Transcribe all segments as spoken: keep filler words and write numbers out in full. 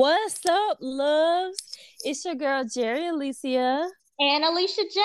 What's up, loves? It's your girl, Jerry Alicia. And Alicia J.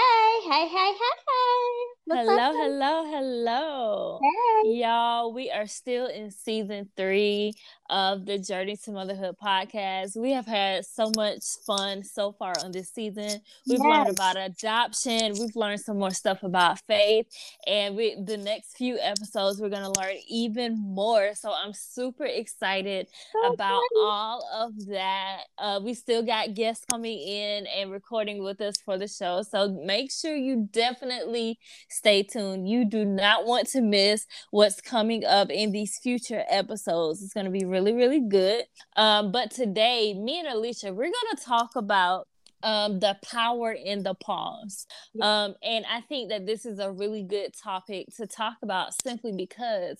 Hey, hey, hey, hey. What's hello, up? hello, hello. Hey. Y'all, we are still in season three of the Journey to Motherhood podcast. We have had so much fun so far on this season. We've yes. learned about adoption. We've learned some more stuff about faith. And we, the next few episodes, we're going to learn even more. So I'm super excited so about funny. all of that. Uh, we still got guests coming in and recording with us for the the show, so make sure you definitely stay tuned. You do not want to miss what's coming up in these future episodes. It's going to be really, really good. Um, but today, me and Alicia, we're going to talk about um, the power in the pause. Um, and I think that this is a really good topic to talk about, simply because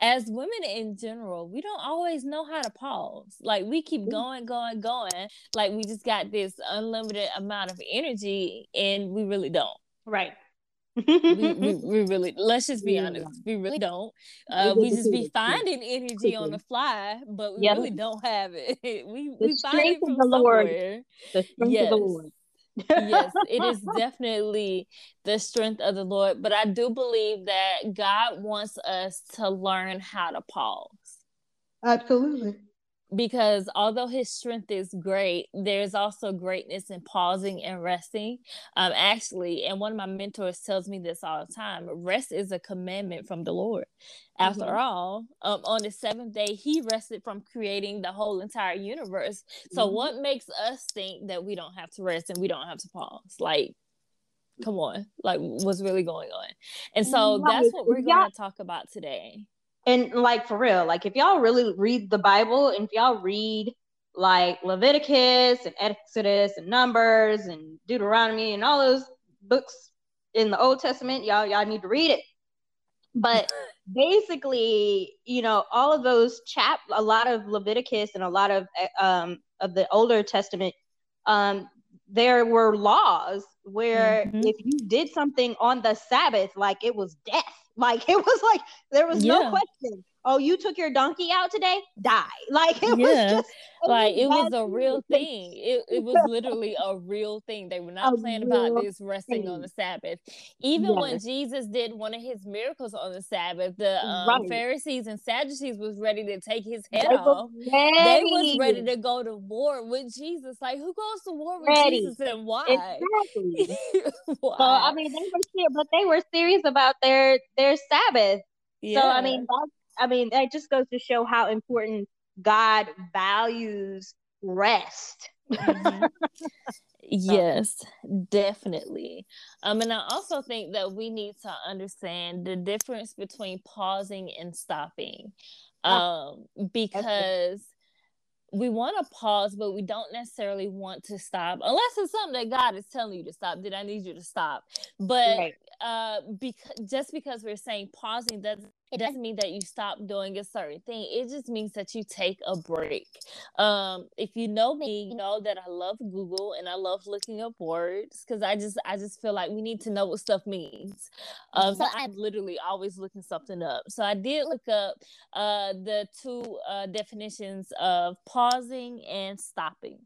as women in general, we don't always know how to pause. Like, we keep going, going, going. Like, we just got this unlimited amount of energy and we really don't. Right. we, we, we really, let's just be yeah. honest, we really don't. Uh, we just be finding energy on the fly, but we yep. really don't have it. We, we find it from somewhere. The strength yes. of the Lord. Yes, it is definitely the strength of the Lord. But I do believe that God wants us to learn how to pause. Absolutely. Because although his strength is great, there's also greatness in pausing and resting. Um, actually, and one of my mentors tells me this all the time, rest is a commandment from the Lord. After mm-hmm. all, um, on the seventh day, he rested from creating the whole entire universe. So mm-hmm. what makes us think that we don't have to rest and we don't have to pause? Like, come on, like, what's really going on? And so that's what we're going to talk about today. And like, for real, like, if y'all really read the Bible, and if y'all read like Leviticus and Exodus and Numbers and Deuteronomy and all those books in the Old Testament, y'all, y'all need to read it. But basically, you know, all of those chap, a lot of Leviticus and a lot of, um, of the Older Testament, um, there were laws where mm-hmm. if you did something on the Sabbath, like, it was death. Like, it was like, there was yeah. no question. Oh, you took your donkey out today? Die. Like, it yeah. was just. It like, was it was a real thing. It it was literally a real thing. They were not a playing about this resting thing. on the Sabbath. Even yes. when Jesus did one of his miracles on the Sabbath, the um, right. Pharisees and Sadducees was ready to take his head they off. They was ready to go to war with Jesus. Like, who goes to war with ready. Jesus and why? Exactly. Why? So, I mean, they were but they were serious about their, their Sabbath. Yeah. So, I mean, that's I mean, that just goes to show how important God values rest. Mm-hmm. Yes, definitely. Um, and I also think that we need to understand the difference between pausing and stopping, um, because we want to pause, but we don't necessarily want to stop, unless it's something that God is telling you to stop. Did I need you to stop? But right. uh, because just because we're saying pausing doesn't It doesn't mean that you stop doing a certain thing. It just means that you take a break. Um, if you know me, you know that I love Google and I love looking up words, because I just I just feel like we need to know what stuff means. Um, so I'm literally always looking something up. So I did look up uh, the two uh, definitions of pausing and stopping.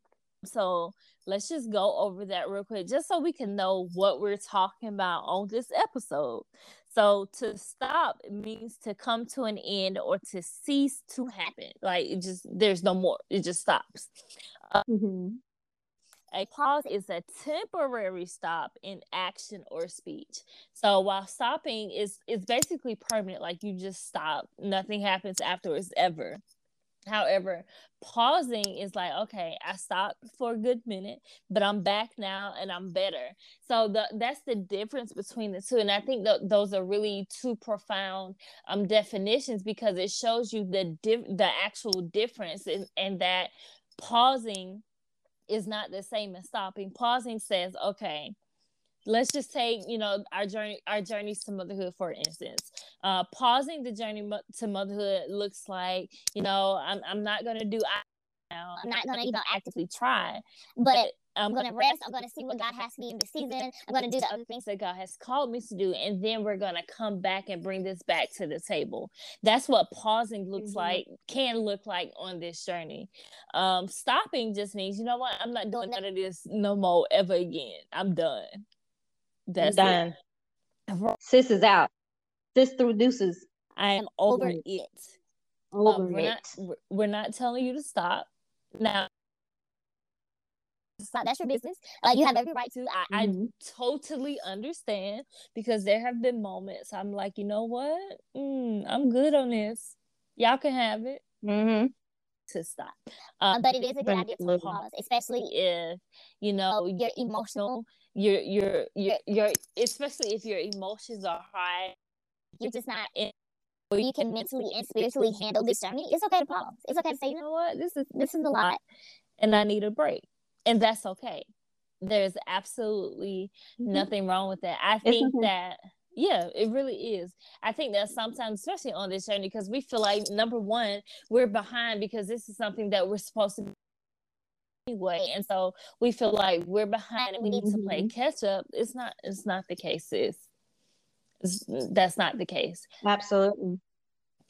So let's just go over that real quick, just so we can know what we're talking about on this episode. So to stop means to come to an end or to cease to happen. Like, it just, there's no more. It just stops. Uh, mm-hmm. A pause is a temporary stop in action or speech. So while stopping is, is basically permanent. Like, you just stop. Nothing happens afterwards ever. However, pausing is like, okay, I stopped for a good minute, but I'm back now and I'm better. So the, that's the difference between the two. And I think th- those are really two profound um, definitions, because it shows you the diff- the actual difference, and, and that pausing is not the same as stopping. Pausing says, okay, let's just take, you know, our journey, our journeys to motherhood, for instance. Uh, pausing the journey mo- to motherhood looks like, you know, I'm I'm not gonna do I now. I'm not gonna even actively try, but I'm going to rest. I'm going to see what God has for me in the season. I'm going to do the other things that God has called me to do. And then we're going to come back and bring this back to the table. That's what pausing looks mm-hmm. like, can look like on this journey. Um, stopping just means, you know what? I'm not doing none of this no more ever again. I'm done. That's I'm done. Sis is out. Sis through deuces. I am over, over it. it. Over um, we're, it. Not, we're not telling you to stop. Now, Stop. That's your business. Like, you have every right to. I, mm-hmm. I totally understand, because there have been moments I'm like, you know what? Mm, I'm good on this. Y'all can have it. Mm-hmm. To stop. Um, but it is a good idea to pause, especially if, you know, you're emotional. You're, you're, you're, you're, especially if your emotions are high. You're just not in. Or you can mentally and spiritually handle this journey. It's okay to pause. It's okay to say, you know what? This is this is a lot, and I need a break. And that's okay. There's absolutely mm-hmm. nothing wrong with that. I think mm-hmm. that, yeah, it really is. I think that sometimes, especially on this journey, because we feel like, number one, we're behind because this is something that we're supposed to do anyway. And so we feel like we're behind and we need mm-hmm. to play catch up. It's not, it's not the case, sis. It's, that's not the case. Absolutely.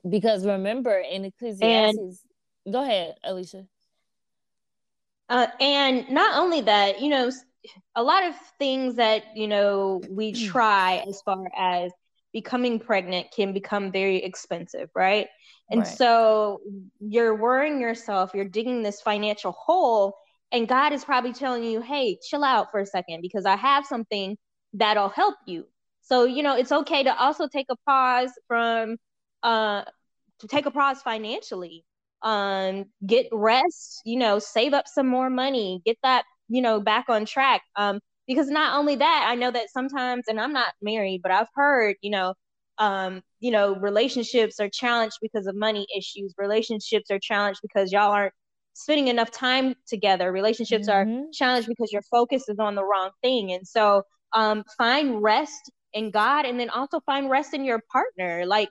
Because remember in Ecclesiastes, and- go ahead, Alicia. Uh, and not only that, you know, a lot of things that, you know, we try as far as becoming pregnant can become very expensive, right? And right. so you're worrying yourself, you're digging this financial hole, and God is probably telling you, hey, chill out for a second, because I have something that'll help you. So, you know, it's okay to also take a pause from, uh, to take a pause financially. Um, get rest, you know, save up some more money, get that, you know, back on track. Um, because not only that, I know that sometimes, and I'm not married, but I've heard, you know, um, you know, relationships are challenged because of money issues. Relationships are challenged because y'all aren't spending enough time together. Relationships mm-hmm. are challenged because your focus is on the wrong thing. And so, um, find rest in God, and then also find rest in your partner. Like,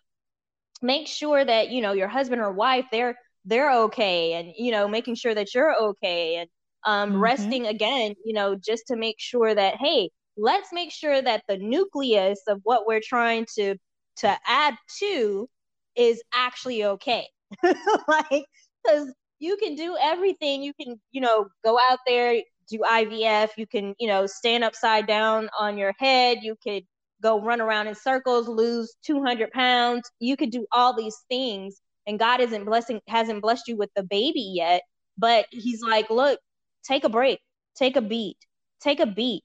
make sure that, you know, your husband or wife, they're they're okay, and, you know, making sure that you're okay, and um, mm-hmm. resting again, you know, just to make sure that, hey, let's make sure that the nucleus of what we're trying to to add to is actually okay. Like, because you can do everything. You can, you know, go out there, do I V F. You can, you know, stand upside down on your head. You could go run around in circles, lose two hundred pounds. You could do all these things. And God isn't blessing, hasn't blessed you with the baby yet, but he's like, look, take a break, take a beat, take a beat,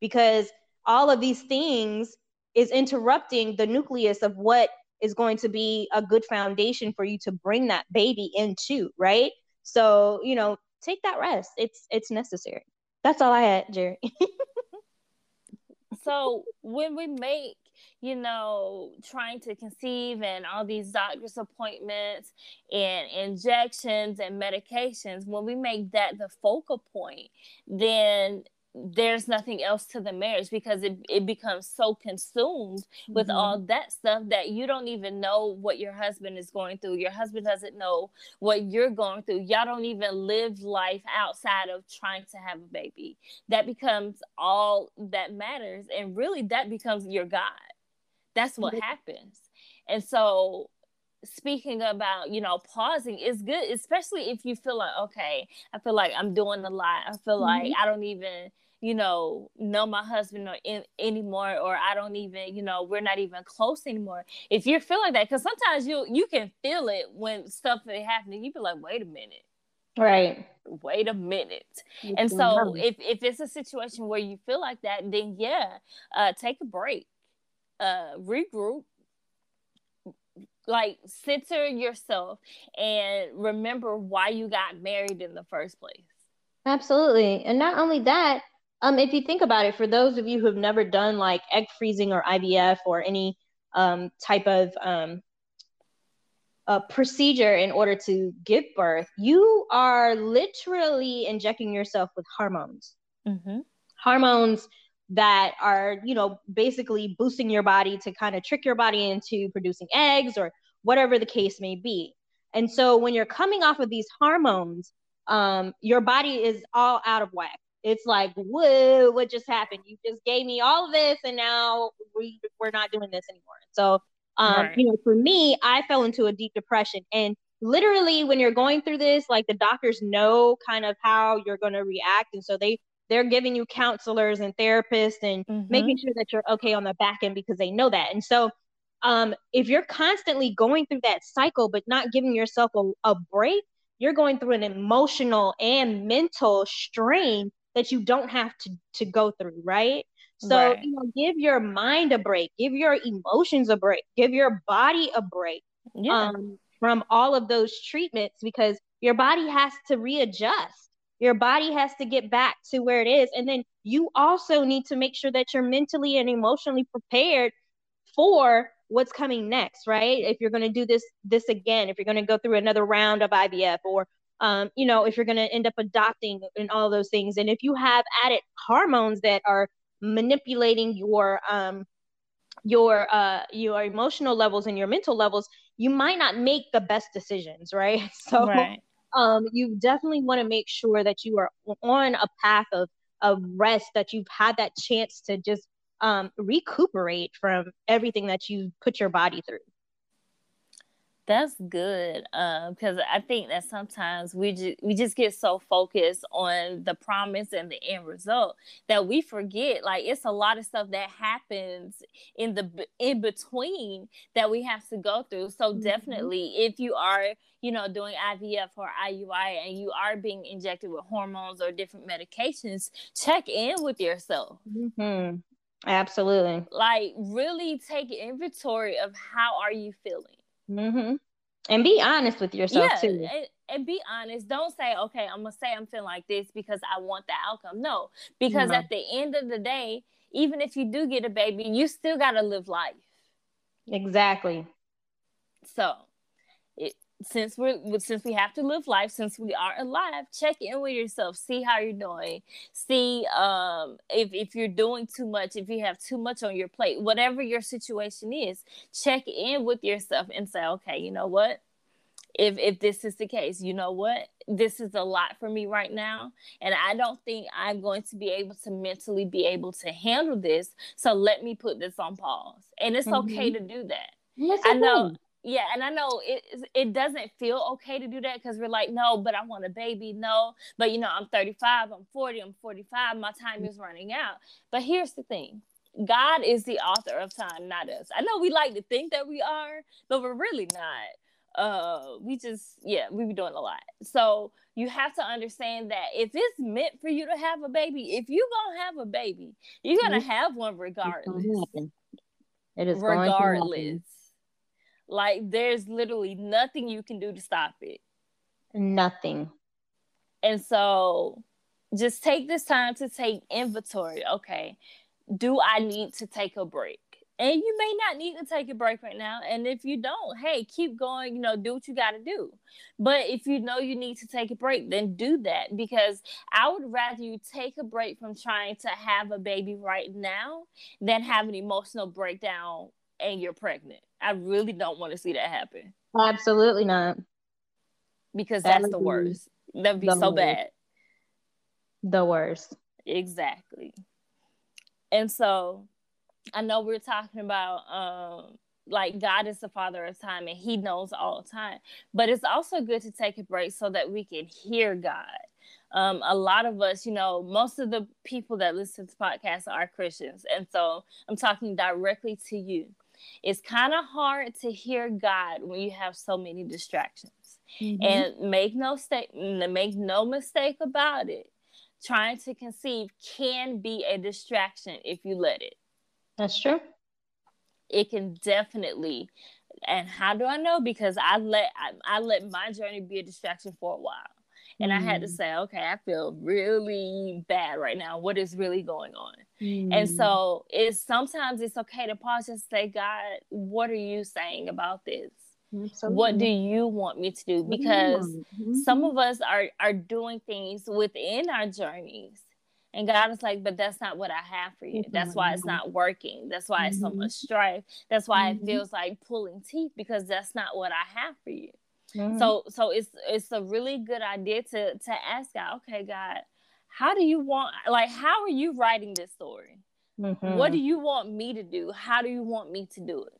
because all of these things is interrupting the nucleus of what is going to be a good foundation for you to bring that baby into, right? So, you know, take that rest. It's, it's necessary. That's all I had, Jerry. So when we make, you know, trying to conceive and all these doctor's appointments and injections and medications, when we make that the focal point, then there's nothing else to the marriage, because it, it becomes so consumed with mm-hmm. all that stuff that you don't even know what your husband is going through. Your husband doesn't know what you're going through. Y'all don't even live life outside of trying to have a baby. That becomes all that matters. And really, that becomes your God. That's what mm-hmm. happens. And so, speaking about, you know, pausing is good, especially if you feel like, okay, I feel like I'm doing a lot. I feel like mm-hmm. I don't even, you know, know my husband or in, anymore, or I don't even, you know, we're not even close anymore. If you're feeling that, because sometimes you you can feel it when stuff is happening. You be like, wait a minute. Right. Wait a minute. You and so if, if it's a situation where you feel like that, then yeah, uh, take a break, uh, regroup. Like, center yourself and remember why you got married in the first place. Absolutely. And not only that, um, if you think about it, for those of you who have never done like egg freezing or I V F or any um, type of um, uh, procedure in order to give birth, you are literally injecting yourself with hormones. Mm-hmm. Hormones that are, you know, basically boosting your body to kind of trick your body into producing eggs or whatever the case may be. And so when you're coming off of these hormones, um, your body is all out of whack. it's like, whoa, what just happened? You just gave me all of this, and now we, we're not doing this anymore. So, um, right. you know, for me, I fell into a deep depression. And literally, when you're going through this, like, the doctors know kind of how you're going to react. And so they, they're giving you counselors and therapists and mm-hmm. making sure that you're okay on the back end, because they know that. And so um, if you're constantly going through that cycle, but not giving yourself a, a break, you're going through an emotional and mental strain that you don't have to, to go through. Right. So, right. you know, give your mind a break, give your emotions a break, give your body a break yeah. um, from all of those treatments, because your body has to readjust. Your body has to get back to where it is. And then you also need to make sure that you're mentally and emotionally prepared for what's coming next, right? If you're going to do this, this again, if you're going to go through another round of I V F, or, um, you know, if you're going to end up adopting and all those things. And if you have added hormones that are manipulating your, um, your, uh, your emotional levels and your mental levels, you might not make the best decisions, right? So right. Um, you definitely want to make sure that you are on a path of, of rest, that you've had that chance to just Um, recuperate from everything that you put your body through. That's good, because uh, I think that sometimes we ju- we just get so focused on the promise and the end result that we forget, like, it's a lot of stuff that happens in the b- in between that we have to go through. So mm-hmm. definitely, if you are, you know, doing I V F or I U I and you are being injected with hormones or different medications, check in with yourself. Mm-hmm. Absolutely. Like, really take inventory of how are you feeling. Mm-hmm. And be honest with yourself, yeah, too. And, and be honest. Don't say, okay, I'm going to say I'm feeling like this because I want the outcome. No, because mm-hmm. at the end of the day, even if you do get a baby, you still got to live life. Exactly. So it, since we're, since we have to live life, since we are alive, check in with yourself, see how you're doing, see, um, if, if you're doing too much, if you have too much on your plate, whatever your situation is, check in with yourself and say, okay, you know what, if, if this is the case, you know what, this is a lot for me right now. And I don't think I'm going to be able to mentally be able to handle this. So let me put this on pause, and it's mm-hmm. okay to do that. Yes, I know. Yeah, and I know it it doesn't feel okay to do that, because we're like, no, but I want a baby, no. But, you know, I'm thirty-five, I'm forty, I'm forty-five, my time is running out. But here's the thing. God is the author of time, not us. I know we like to think that we are, but we're really not. Uh, we just, yeah, we be doing a lot. So you have to understand that if it's meant for you to have a baby, if you're going to have a baby, you're going to have one regardless. It is going to happen. Regardless. Like, there's literally nothing you can do to stop it. Nothing. And so just take this time to take inventory. Okay, do I need to take a break? And you may not need to take a break right now. And if you don't, hey, keep going, you know, do what you got to do. But if you know you need to take a break, then do that, because I would rather you take a break from trying to have a baby right now than have an emotional breakdown and you're pregnant. I really don't want to see that happen. Absolutely not. Because that's that the worst. That would be so worst. bad. The worst. Exactly. And so I know we're talking about, um, like, God is the father of time and he knows all time, but it's also good to take a break so that we can hear God. Um, a lot of us, you know, most of the people that listen to podcasts are Christians. And so I'm talking directly to you. It's kind of hard to hear God when you have so many distractions. Mm-hmm. And make no sta- make no mistake about it. Trying to conceive can be a distraction if you let it. That's true. It can definitely. And how do I know? Because I let I, I let my journey be a distraction for a while. And I had to say, okay, I feel really bad right now. What is really going on? Mm. And so it's sometimes it's okay to pause and say, God, what are you saying about this? Absolutely. What do you want me to do? Because mm-hmm. some of us are, are doing things within our journeys. And God is like, but that's not what I have for you. Mm-hmm. That's why it's not working. That's why mm-hmm. it's so much strife. That's why mm-hmm. it feels like pulling teeth, because that's not what I have for you. Mm-hmm. So so it's it's a really good idea to to ask God, okay, God, how do you want, like, how are you writing this story? Mm-hmm. What do you want me to do? How do you want me to do it?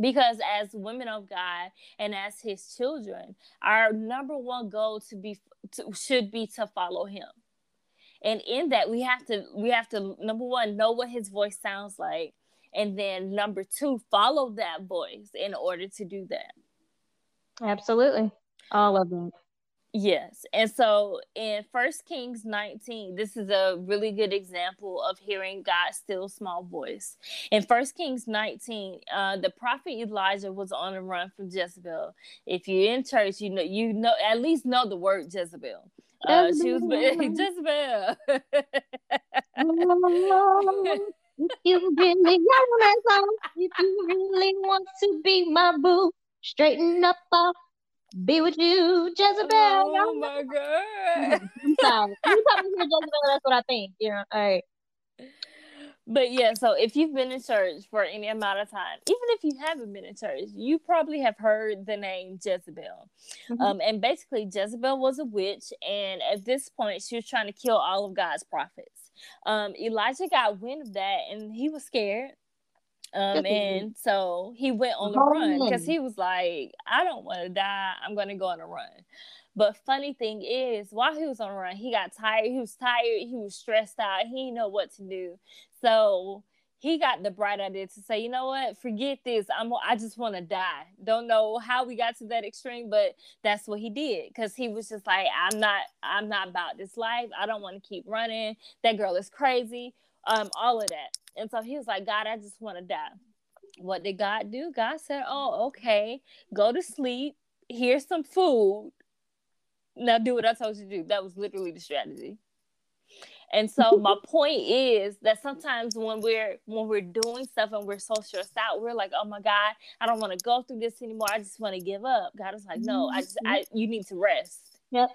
Because as women of God and as his children, our number one goal to be to, should be to follow him. And in that, we have to, we have to, number one, know what his voice sounds like. And then number two, follow that voice in order to do that. Absolutely. All of them. Yes. And so in First Kings nineteen, this is a really good example of hearing God's still small voice. In First Kings nineteen, uh, the prophet Elijah was on the run from Jezebel. If you're in church, you know, you know, at least know the word Jezebel. Uh, she was Jezebel. If you really want my love, if you really want to be my boo, straighten up, I'll be with you, Jezebel. Oh my God! I'm sorry. You probably hear Jezebel. That's what I think. You know, all right. But yeah, so if you've been in church for any amount of time, even if you haven't been in church, you probably have heard the name Jezebel. Mm-hmm. Um, and basically, Jezebel was a witch, and at this point, she was trying to kill all of God's prophets. Um, Elijah got wind of that, and he was scared. Um, and so he went on the oh, run because he was like, I don't want to die. I'm going to go on a run. But funny thing is, while he was on the run, he got tired. He was tired. He was stressed out. He didn't know what to do. So he got the bright idea to say, you know what? Forget this. I'm, I just want to die. Don't know how we got to that extreme, but that's what he did. Because he was just like, I'm not, I'm not about this life. I don't want to keep running. That girl is crazy. Um, all of that. And so he was like, God, I just want to die. What did God do? God said, oh, okay, go to sleep. Here's some food. Now do what I told you to do. That was literally the strategy. And so my point is that sometimes when we're when we're doing stuff and we're so stressed out, we're like, oh my God, I don't want to go through this anymore. I just want to give up. God is like, no, I just I you need to rest. Yep.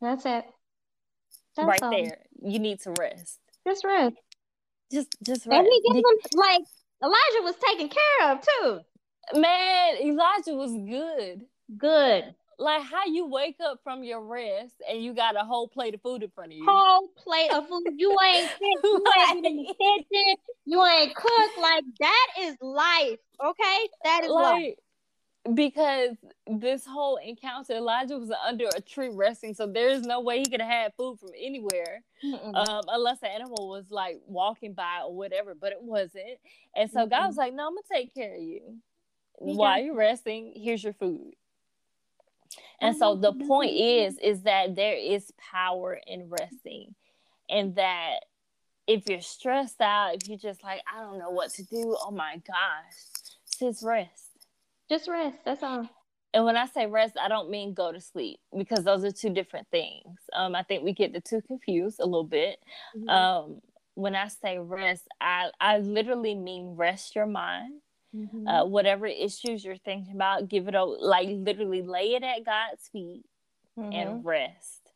That's it. That's right all. There. You need to rest. Just rest. Just, just right. And he gave him, like, Elijah was taken care of too. Man, Elijah was good. Good. Like, how you wake up from your rest and you got a whole plate of food in front of you. Whole plate of food. You ain't cooked. You ain't in the kitchen. You ain't cooked. Like, that is life. Okay? That is like, life. Because this whole encounter, Elijah was under a tree resting, so there's no way he could have had food from anywhere, um, unless the animal was like walking by or whatever, but it wasn't. And so mm-hmm. God was like, no, I'm going to take care of you. Yeah. While you're resting, here's your food. And so the point is, is that there is power in resting, and that if you're stressed out, if you're just like, I don't know what to do, oh my gosh, just rest. Just rest. That's all. And when I say rest, I don't mean go to sleep, because those are two different things. Um, I think we get the two confused a little bit. Mm-hmm. Um, when I say rest, I, I literally mean rest your mind. Mm-hmm. Uh, whatever issues you're thinking about, give it over, like literally lay it at God's feet mm-hmm. and rest.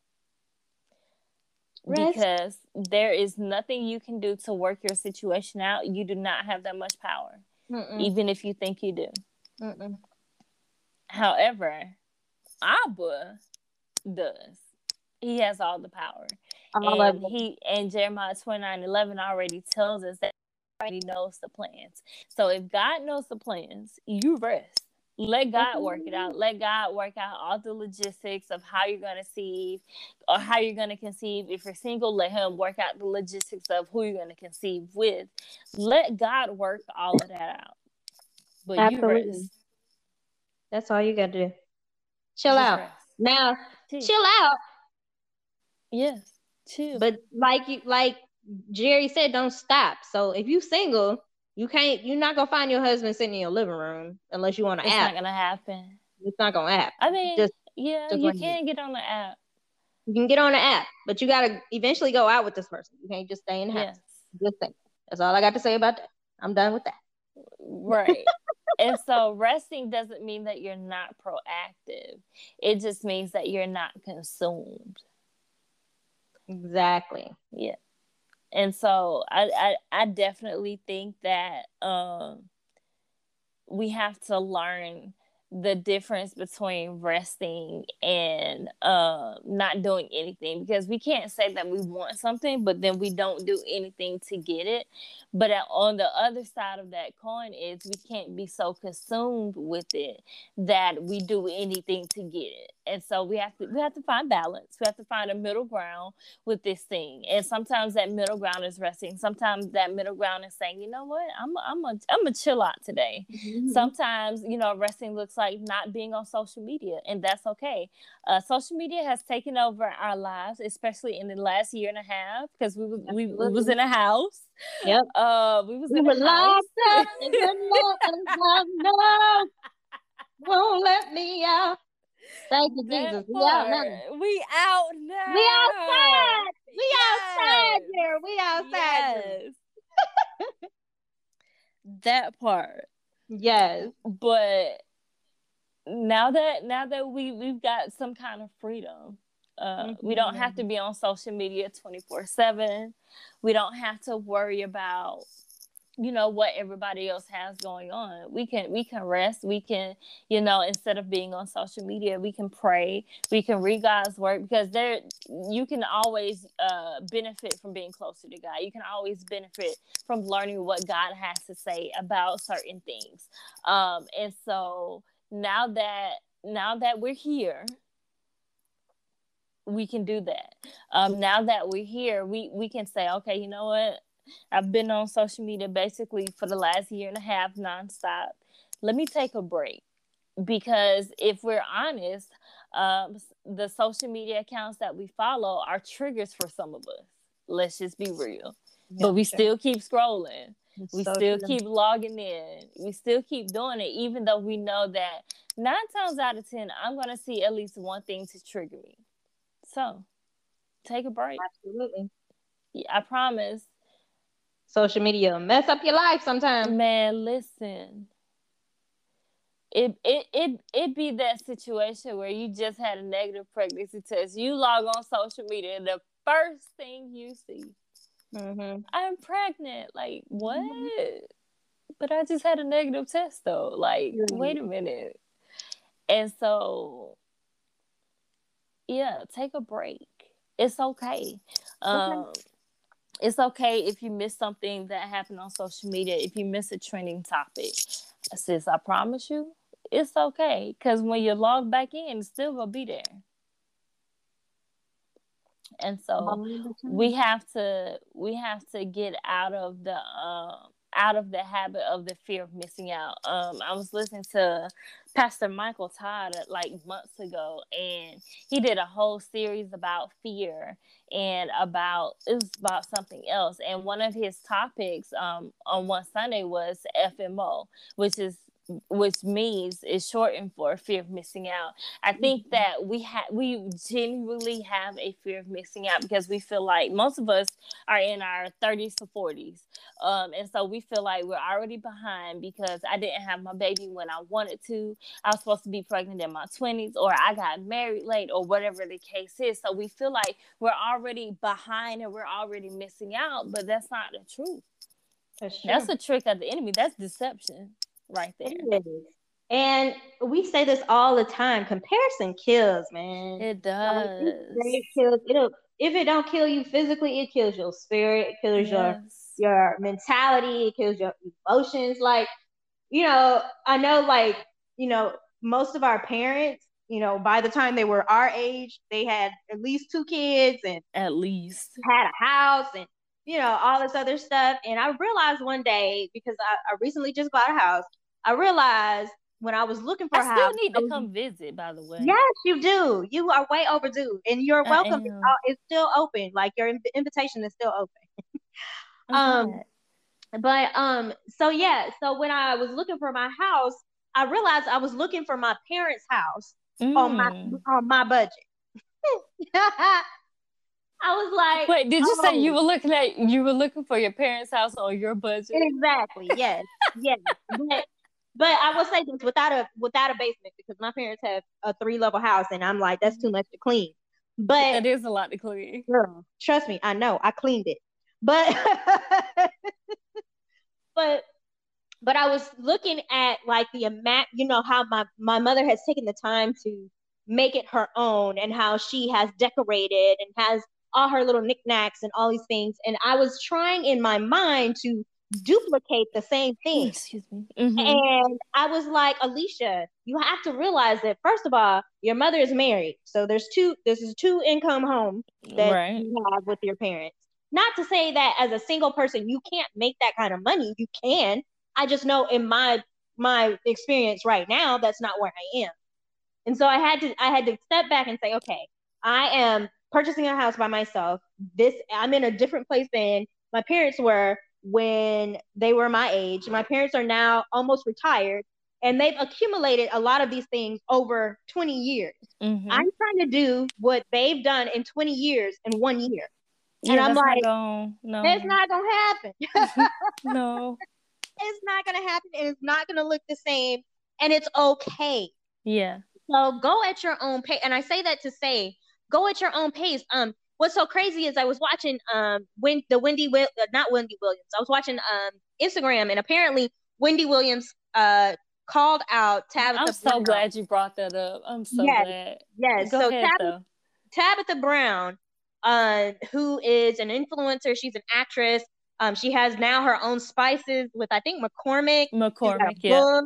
rest. Because there is nothing you can do to work your situation out. You do not have that much power, Mm-mm. even if you think you do. Mm-mm. However, Abba does. He has all the power. All and he and Jeremiah twenty-nine eleven already tells us that he already knows the plans. So if God knows the plans, you rest. Let God work it out. Let God work out all the logistics of how you're going to conceive or how you're going to conceive. If you're single, let him work out the logistics of who you're going to conceive with. Let God work all of that out. But absolutely. You rest. That's all you got to do. Chill just out. Rest. Now, Jeez. Chill out. Yes, chill. But like you, like Jerry said, don't stop. So if you single, you can't. You're not gonna find your husband sitting in your living room unless you want to app. It's not gonna happen. It's not gonna happen. I mean, just, yeah, just you like can you. Get on the app. You can get on the app, but you gotta eventually go out with this person. You can't just stay in the house. Yes. Just think. That's all I got to say about that. I'm done with that. Right. And so resting doesn't mean that you're not proactive. It just means that you're not consumed. Exactly. Yeah. And so I, I, I definitely think that um, we have to learn the difference between resting and uh, not doing anything, because we can't say that we want something, but then we don't do anything to get it. But on the other side of that coin is we can't be so consumed with it that we do anything to get it. And so we have to we have to find balance. We have to find a middle ground with this thing. And sometimes that middle ground is resting. Sometimes that middle ground is saying, you know what, I'm a, I'm a, I'm a chill out today. Mm-hmm. Sometimes, you know, resting looks like not being on social media, and that's okay. Uh, social media has taken over our lives, especially in the last year and a half, because we, we we was in a house. Yep. Uh, we was we in a house. Locked up in the love, love, won't let me out. Thank you, Jesus. We out now. We out now. We outside. We yes. outside there. We outside yes. there. That part. Yes. But now that now that we, we've got some kind of freedom, uh, mm-hmm. we don't have to be on social media twenty-four seven. We don't have to worry about, you know, what everybody else has going on. We can we can rest. We can, you know, instead of being on social media, we can pray. We can read God's word, because there you can always uh, benefit from being closer to God. You can always benefit from learning what God has to say about certain things. Um, and so now that now that we're here, we can do that. Um, now that we're here, we we can say, okay, you know what? I've been on social media basically for the last year and a half nonstop. Let me take a break, because if we're honest, um, the social media accounts that we follow are triggers for some of us. Let's just be real. Yeah, but we sure. still keep scrolling. It's we so still true. Keep logging in. We still keep doing it, even though we know that nine times out of ten, I'm going to see at least one thing to trigger me. So take a break. Absolutely. I promise. Social media mess up your life sometimes. Man, listen. It it it it be that situation where you just had a negative pregnancy test. You log on social media, and the first thing you see, mm-hmm. I'm pregnant. Like, what? Mm-hmm. But I just had a negative test, though. Like, mm-hmm. wait a minute. And so, yeah, take a break. It's okay. Um, okay. It's okay if you miss something that happened on social media, if you miss a trending topic. Sis, I promise you, it's okay. Because when you log back in, it's still going to be there. And so we have to we have to get out of the um, out of the habit of the fear of missing out. Um, I was listening to Pastor Michael Todd like months ago, and he did a whole series about fear and about, it was about something else. And one of his topics um, on one Sunday was F M O, which is, which means is shortened for fear of missing out. I think that we ha- we genuinely have a fear of missing out, because we feel like most of us are in our thirties to forties. Um, and so we feel like we're already behind because I didn't have my baby when I wanted to. I was supposed to be pregnant in my twenties, or I got married late, or whatever the case is. So we feel like we're already behind and we're already missing out, but that's not the truth. That's true. That's a trick of the enemy. That's deception. Right there. And we say this all the time. Comparison kills, man. It does. It kills. It'll, if it don't kill you physically, it kills your spirit. It kills yes. your your mentality. It kills your emotions. Like, you know, I know, like, you know, most of our parents, you know, by the time they were our age, they had at least two kids and at least had a house and, you know, all this other stuff. And I realized one day, because I, I recently just bought a house, I realized when I was looking for I a house. I still need to was, come visit, by the way. Yes, you do. You are way overdue. And you're welcome. It's, all, it's still open. Like, your inv- invitation is still open. um, But, um, so, yeah. So, when I was looking for my house, I realized I was looking for my parents' house mm. on my on my budget. I was like, wait, did you oh. say you were looking at you were looking for your parents' house on your budget? Exactly. Yes. yes. But, but I will say this without a without a basement, because my parents have a three level house, and I'm like, that's too much to clean. But it is a lot to clean. Girl, trust me, I know. I cleaned it. But but But I was looking at like the amount, you know, how my, my mother has taken the time to make it her own and how she has decorated and has all her little knickknacks and all these things. And I was trying in my mind to duplicate the same thing. Excuse me. Mm-hmm. And I was like, Alicia, you have to realize that first of all, your mother is married. So there's two, this is two income home that right. you have with your parents. Not to say that as a single person, you can't make that kind of money. You can. I just know in my, my experience right now, that's not where I am. And so I had to, I had to step back and say, okay, I am purchasing a house by myself. This, I'm in a different place than my parents were when they were my age. My parents are now almost retired and they've accumulated a lot of these things over twenty years. Mm-hmm. I'm trying to do what they've done in twenty years in one year. And yeah, I'm like, not no. it's not going to happen. No. It's not going to happen. And it's not going to look the same. And it's okay. Yeah. So go at your own pace. And I say that to say, go at your own pace. Um, what's so crazy is I was watching um when the Wendy Will not Wendy Williams. I was watching um Instagram, and apparently Wendy Williams uh called out Tabitha. I'm so Brown. glad you brought that up. I'm so yes. glad. Yes. Go so ahead, Tab- Tabitha Brown, uh, who is an influencer. She's an actress. Um, she has now her own spices with I think McCormick. McCormick, yeah. Book.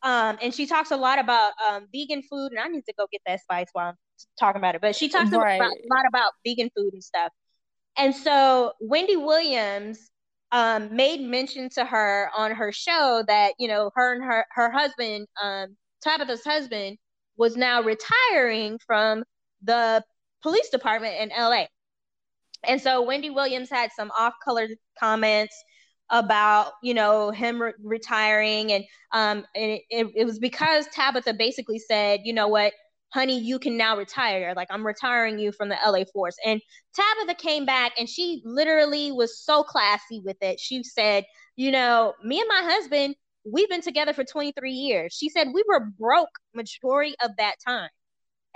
Um, and she talks a lot about um, vegan food, and I need to go get that spice while I'm talking about it. But she talks right. about, a lot about vegan food and stuff. And so Wendy Williams um, made mention to her on her show that, you know, her and her, her husband, um, Tabitha's husband, was now retiring from the police department in L A. And so Wendy Williams had some off-color comments about, you know, him re- retiring. And um, and it, it was because Tabitha basically said, you know what, honey, you can now retire. Like, I'm retiring you from the L A force. And Tabitha came back and she literally was so classy with it. She said, you know, me and my husband, we've been together for twenty-three years. She said, we were broke majority of that time.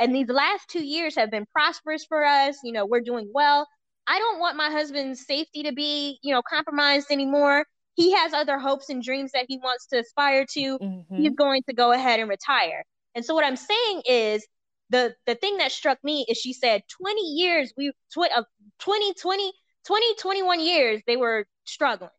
And these last two years have been prosperous for us. You know, we're doing well. I don't want my husband's safety to be, you know, compromised anymore. He has other hopes and dreams that he wants to aspire to. Mm-hmm. He's going to go ahead and retire. And so what I'm saying is the, the thing that struck me is she said twenty years, we tw- uh, twenty, twenty, twenty, twenty-one years, they were struggling.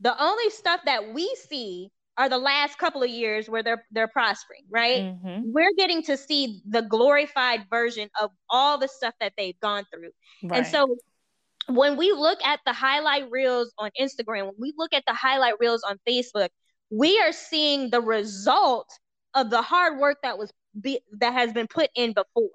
The only stuff that we see are the last couple of years where they're, they're prospering, right? Mm-hmm. We're getting to see the glorified version of all the stuff that they've gone through. Right. And so when we look at the highlight reels on Instagram, when we look at the highlight reels on Facebook, we are seeing the result of the hard work that was, be, that has been put in before.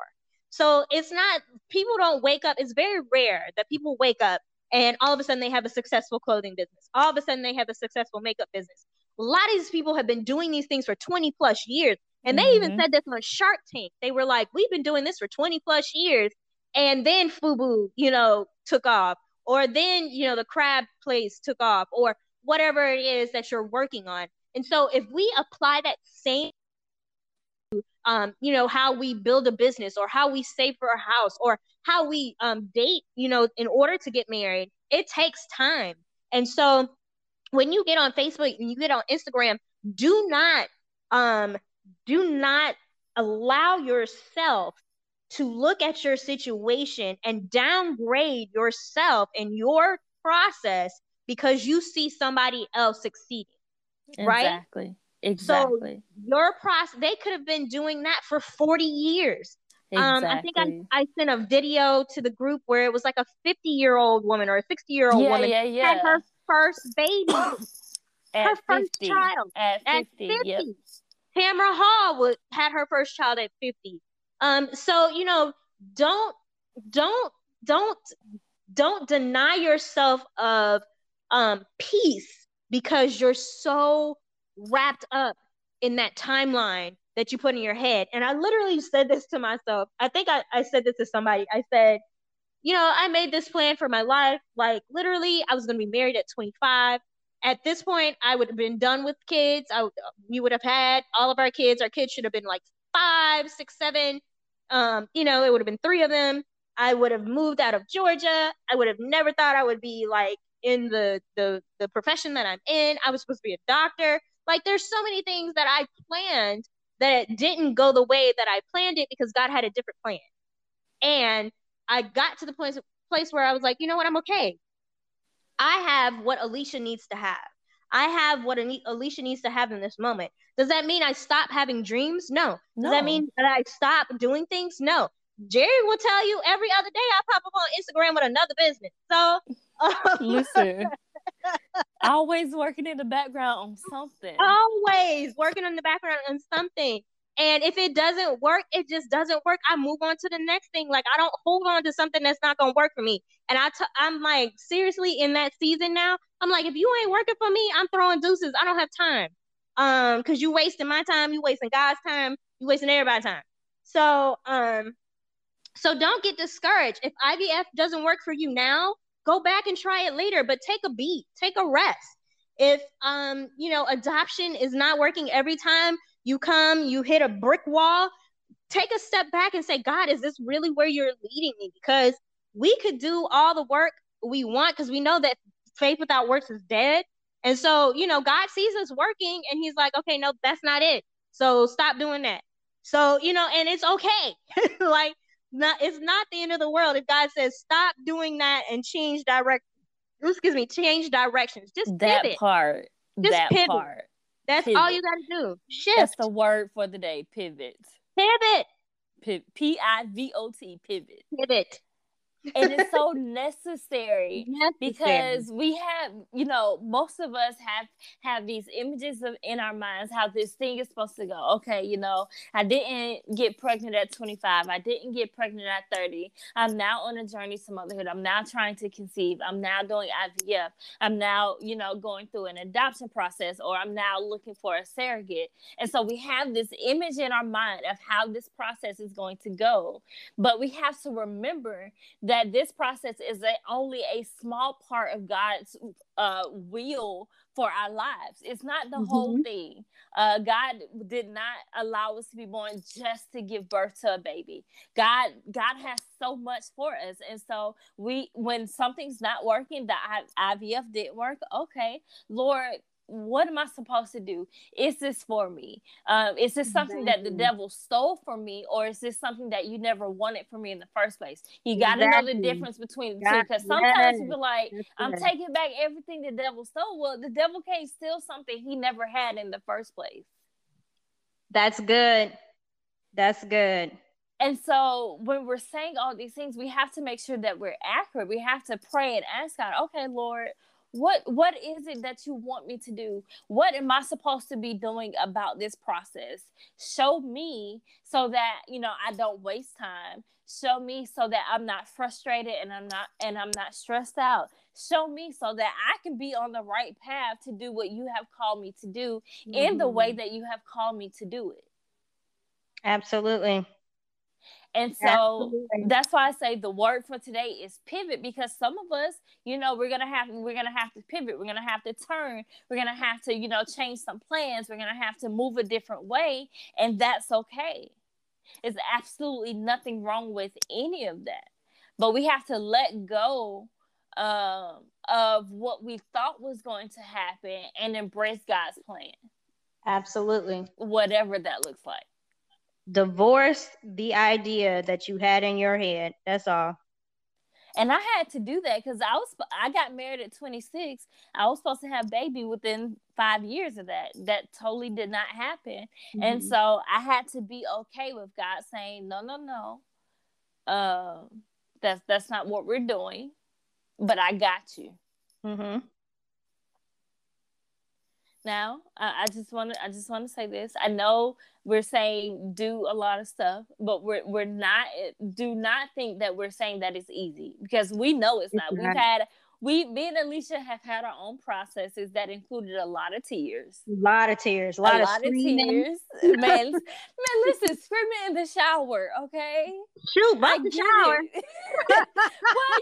So it's not, people don't wake up. It's very rare that people wake up and all of a sudden they have a successful clothing business. All of a sudden they have a successful makeup business. A lot of these people have been doing these things for twenty plus years. And mm-hmm. they even said this on Shark Tank. They were like, we've been doing this for twenty plus years. And then FUBU, you know, took off. Or then, you know, the crab place took off. Or whatever it is that you're working on. And so if we apply that same, um, you know, how we build a business or how we save for a house or how we um, date, you know, in order to get married, it takes time. And so when you get on Facebook and you get on Instagram, do not, um, do not allow yourself to look at your situation and downgrade yourself and your process because you see somebody else succeeding. Right? Exactly. Exactly. So your process, they could have been doing that for forty years. Exactly. Um, I think I, I sent a video to the group where it was like a fifty year old woman or a sixty year old yeah, woman. Yeah, yeah, yeah. Her first baby, at her first fifty, child at fifty. At fifty. Yep. Tamara Hall would, had her first child at fifty. Um, so you know, don't, don't, don't, don't deny yourself of um peace because you're so wrapped up in that timeline that you put in your head. And I literally said this to myself. I think I, I said this to somebody. I said, you know, I made this plan for my life. Like literally I was going to be married at twenty-five. At this point, I would have been done with kids. I, we would have had all of our kids. Our kids should have been like five, six, seven. Um, you know, it would have been three of them. I would have moved out of Georgia. I would have never thought I would be like in the, the, the profession that I'm in. I was supposed to be a doctor. Like, there's so many things that I planned that it didn't go the way that I planned it because God had a different plan. And I got to the place, place where I was like, you know what? I'm okay. I have what Alicia needs to have. I have what Alicia needs to have in this moment. Does that mean I stop having dreams? No. No. Does that mean that I stop doing things? No. Jerry will tell you every other day I pop up on Instagram with another business. So um, listen, always working in the background on something. Always working in the background on something. And if it doesn't work, it just doesn't work. I move on to the next thing. Like, I don't hold on to something that's not going to work for me. And I t- I'm like, seriously, in that season now, I'm like, if you ain't working for me, I'm throwing deuces. I don't have time. Um, because you wasting my time. You wasting God's time. You wasting everybody's time. So, um, so don't get discouraged. If I V F doesn't work for you now, go back and try it later, but take a beat, take a rest. If, um, you know, adoption is not working every time you come, you hit a brick wall, take a step back and say, God, is this really where you're leading me? Because we could do all the work we want, because we know that faith without works is dead. And so, you know, God sees us working and he's like, okay, no, that's not it. So stop doing that. So, you know, and it's okay. Like, not, it's not the end of the world if God says stop doing that and change direct. Excuse me, change directions. Just that pivot. part. Just that pivot. part. That's pivot. all you got to do. Shift. That's the word for the day. Pivot. Pivot. P, P- I V O T. Pivot. Pivot. And it's so necessary, necessary because we have, you know, most of us have have these images of in our minds how this thing is supposed to go. Okay, you know, I didn't get pregnant at twenty-five. I didn't get pregnant at thirty. I'm now on a journey to motherhood. I'm now trying to conceive. I'm now doing I V F. I'm now, you know, going through an adoption process, or I'm now looking for a surrogate. And so we have this image in our mind of how this process is going to go. But we have to remember that that this process is a, only a small part of God's uh, will for our lives. It's not the mm-hmm. whole thing. Uh, God did not allow us to be born just to give birth to a baby. God, God has so much for us. And so we, when something's not working, the I V F didn't work. Okay, Lord, what am I supposed to do? Is this for me? Um, is this something exactly. that the devil stole from me? Or is this something that you never wanted for me in the first place? You got to exactly. know the difference between the God, two. Because sometimes yes. you be like, yes. I'm taking back everything the devil stole. Well, the devil can't steal something he never had in the first place. That's good. That's good. And so when we're saying all these things, we have to make sure that we're accurate. We have to pray and ask God, okay, Lord, What what is it that you want me to do? What am I supposed to be doing about this process? Show me so that, you know, I don't waste time. Show me so that I'm not frustrated and I'm not and I'm not stressed out. Show me so that I can be on the right path to do what you have called me to do mm-hmm. in the way that you have called me to do it. Absolutely. And so Absolutely. That's why I say the word for today is pivot, because some of us, you know, we're going to have, we're going to have to pivot. We're going to have to turn. We're going to have to, you know, change some plans. We're going to have to move a different way. And that's okay. There's absolutely nothing wrong with any of that, but we have to let go um, of what we thought was going to happen and embrace God's plan. Absolutely. Whatever that looks like. Divorce the idea that you had in your head. That's all. And I had to do that because I was I got married at twenty-six. I was supposed to have baby within five years of that. That totally did not happen. Mm-hmm. And so I had to be okay with God saying, no, no, no. Um, uh, that's that's not what we're doing. But I got you. Mm-hmm. Now, I just want to I just want to say this. I know we're saying do a lot of stuff, but we're we're not do not think that we're saying that it's easy, because we know it's not. We've had we me and Alicia have had our own processes that included a lot of tears, a lot of tears, a lot, a of, lot of tears. Man, man, listen, screaming in the shower, okay? Shoot, by the shower. Well,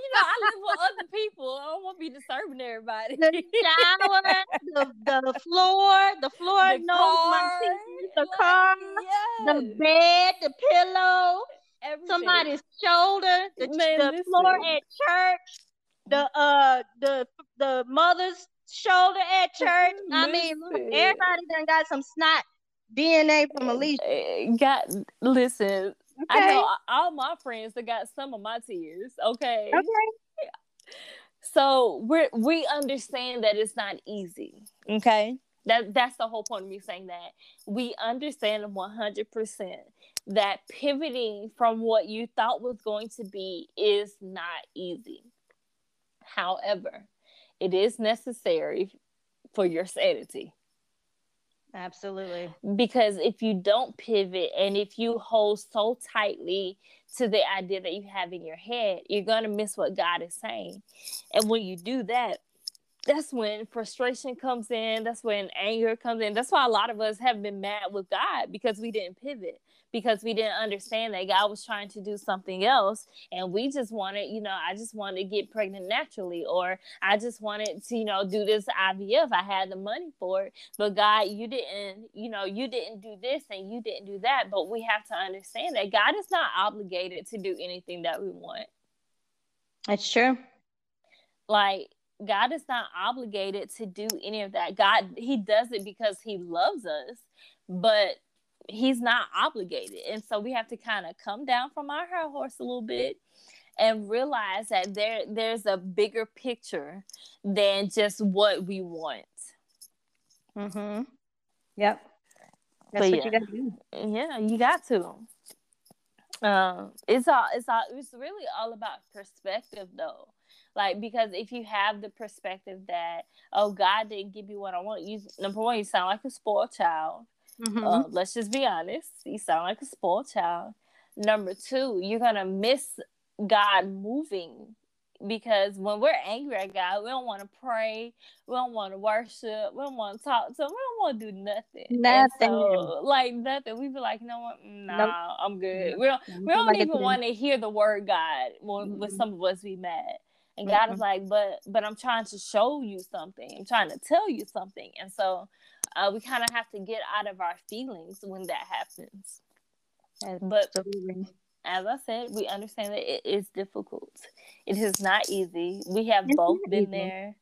you know, I live with other people. I don't want to be disturbing everybody. The shower, the, the floor, the floor, the knows car, my teeth, the like, car, yes. the bed, the pillow, everything. Somebody's shoulder, the, man, the floor at church. The uh the the mother's shoulder at church. Listen. I mean, everybody done got some snot D N A from Alicia. Got listen. Okay. I know all my friends that got some of my tears. Okay. Okay. So we we understand that it's not easy. Okay. That that's the whole point of me saying that. We understand one hundred percent that pivoting from what you thought was going to be is not easy. However, it is necessary for your sanity. Absolutely. Because if you don't pivot and if you hold so tightly to the idea that you have in your head, you're going to miss what God is saying. And when you do that, that's when frustration comes in. That's when anger comes in. That's why a lot of us have been mad with God, because we didn't pivot, because we didn't understand that God was trying to do something else. And we just wanted, you know, I just wanted to get pregnant naturally, or I just wanted to, you know, do this I V F. I had the money for it, but God, you didn't, you know, you didn't do this and you didn't do that. But we have to understand that God is not obligated to do anything that we want. That's true. Like, God is not obligated to do any of that. God, he does it because he loves us, but he's not obligated. And so we have to kind of come down from our high horse a little bit and realize that there there's a bigger picture than just what we want. Mm-hmm. Yep. That's but what yeah. you got to do. Yeah, you got to. Um, it's all, it's all, it's really all about perspective though. Like, because if you have the perspective that, oh, God didn't give you what I want, you, number one, you sound like a spoiled child. Mm-hmm. Uh, let's just be honest. You sound like a spoiled child. Number two, you're going to miss God moving, because when we're angry at God, we don't want to pray. We don't want to worship. We don't want to talk to him. We don't want to do nothing. Nothing. So, like, nothing. We be like, you know what? Nah, nope. I'm good. We don't, we don't like even want to hear the word God when, mm-hmm. when some of us be mad. And God mm-hmm. is like, but but I'm trying to show you something. I'm trying to tell you something. And so uh, we kind of have to get out of our feelings when that happens. But Absolutely. As I said, we understand that it is difficult. It is not easy. We have it's both been easy. there.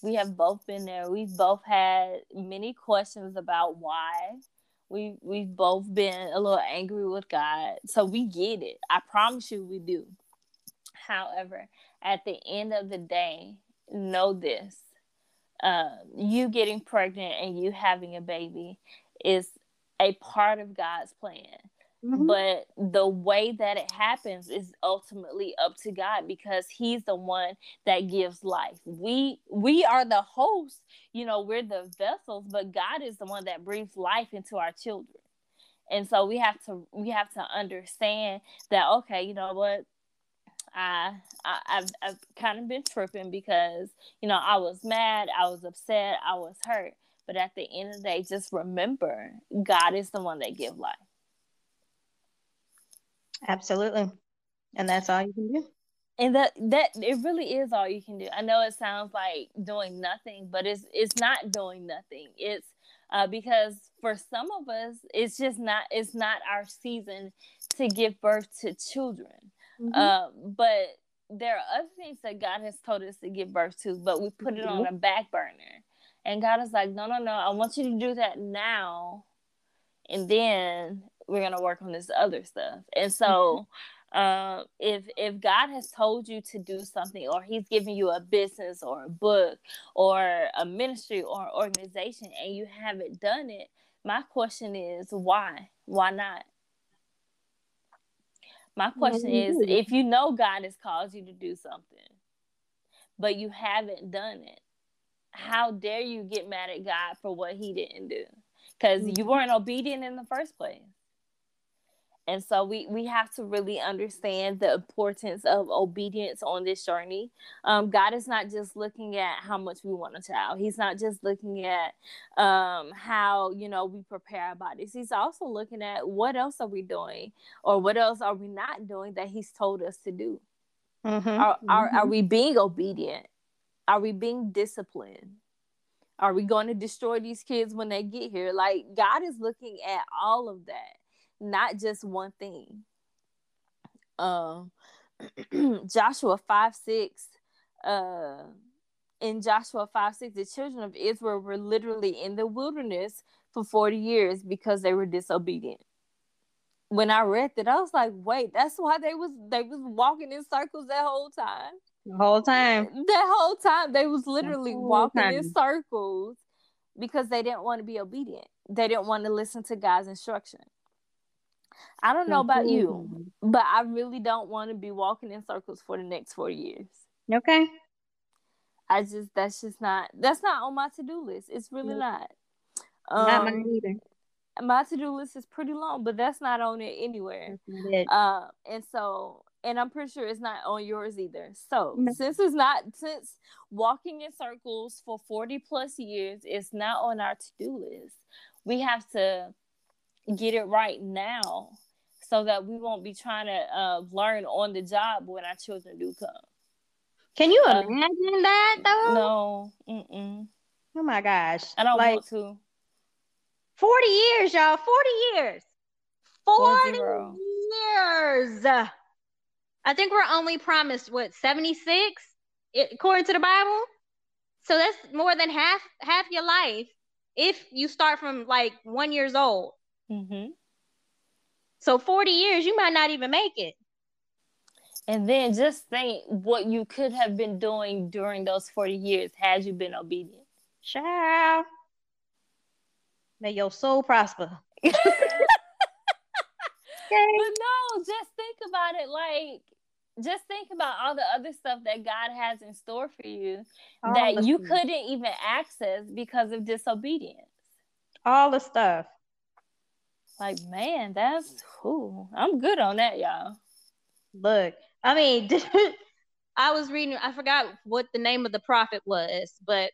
We have both been there. We've both had many questions about why. We, we've both been a little angry with God. So we get it. I promise you we do. However, at the end of the day, know this, uh, you getting pregnant and you having a baby is a part of God's plan. Mm-hmm. But the way that it happens is ultimately up to God, because he's the one that gives life. We we are the host, you know, we're the vessels, but God is the one that breathes life into our children. And so we have to we have to understand that, okay, you know what? I, I, I've, I've kind of been tripping because, you know, I was mad, I was upset, I was hurt. But at the end of the day, just remember, God is the one that gives life. Absolutely. And that's all you can do. And that, that it really is all you can do. I know it sounds like doing nothing, but it's, it's not doing nothing. It's uh, because for some of us, it's just not, it's not our season to give birth to children. Mm-hmm. Uh, but there are other things that God has told us to give birth to, but we put it mm-hmm. on a back burner. And God is like, no, no, no, I want you to do that now. And then we're going to work on this other stuff. And so mm-hmm. uh, if if God has told you to do something, or he's giving you a business or a book or a ministry or an organization, and you haven't done it, my question is, why? Why not? My question is, if you know God has called you to do something, but you haven't done it, how dare you get mad at God for what he didn't do? Because you weren't obedient in the first place. And so we, we have to really understand the importance of obedience on this journey. Um, God is not just looking at how much we want a child. He's not just looking at um, how, you know, we prepare our bodies. He's also looking at what else are we doing, or what else are we not doing that he's told us to do? Mm-hmm. Are, are, are we being obedient? Are we being disciplined? Are we going to destroy these kids when they get here? Like, God is looking at all of that. Not just one thing. Um, Joshua five six, uh, in Joshua five six, the children of Israel were literally in the wilderness for forty years because they were disobedient. When I read that, I was like, wait, that's why they was they was walking in circles that whole time. The whole time. That whole time. They was literally walking time. in circles because they didn't want to be obedient. They didn't want to listen to God's instruction. I don't know about you, but I really don't want to be walking in circles for the next four years. Okay. I just, that's just not, that's not on my to-do list. It's really not. Um, not mine either. My to-do list is pretty long, but that's not on it anywhere. It. Uh, and so, and I'm pretty sure it's not on yours either. So no. since it's not, since walking in circles for forty plus years is not on our to-do list, we have to get it right now so that we won't be trying to uh, learn on the job when our children do come. Can you imagine uh, that though? No. Mm-mm. Oh my gosh. I don't like, want to. forty years, y'all. forty years. forty years. I think we're only promised, what, seventy-six? According to the Bible? So that's more than half half your life if you start from, like, one years old. Mm-hmm. So forty years, you might not even make it. And then just think what you could have been doing during those forty years had you been obedient. Child. May your soul prosper. Okay. But no, just think about it. Like, just think about all the other stuff that God has in store for you all that you couldn't even access because of disobedience. All the stuff. Like, man, that's, ooh, I'm good on that, y'all. Look, I mean, I was reading, I forgot what the name of the prophet was, but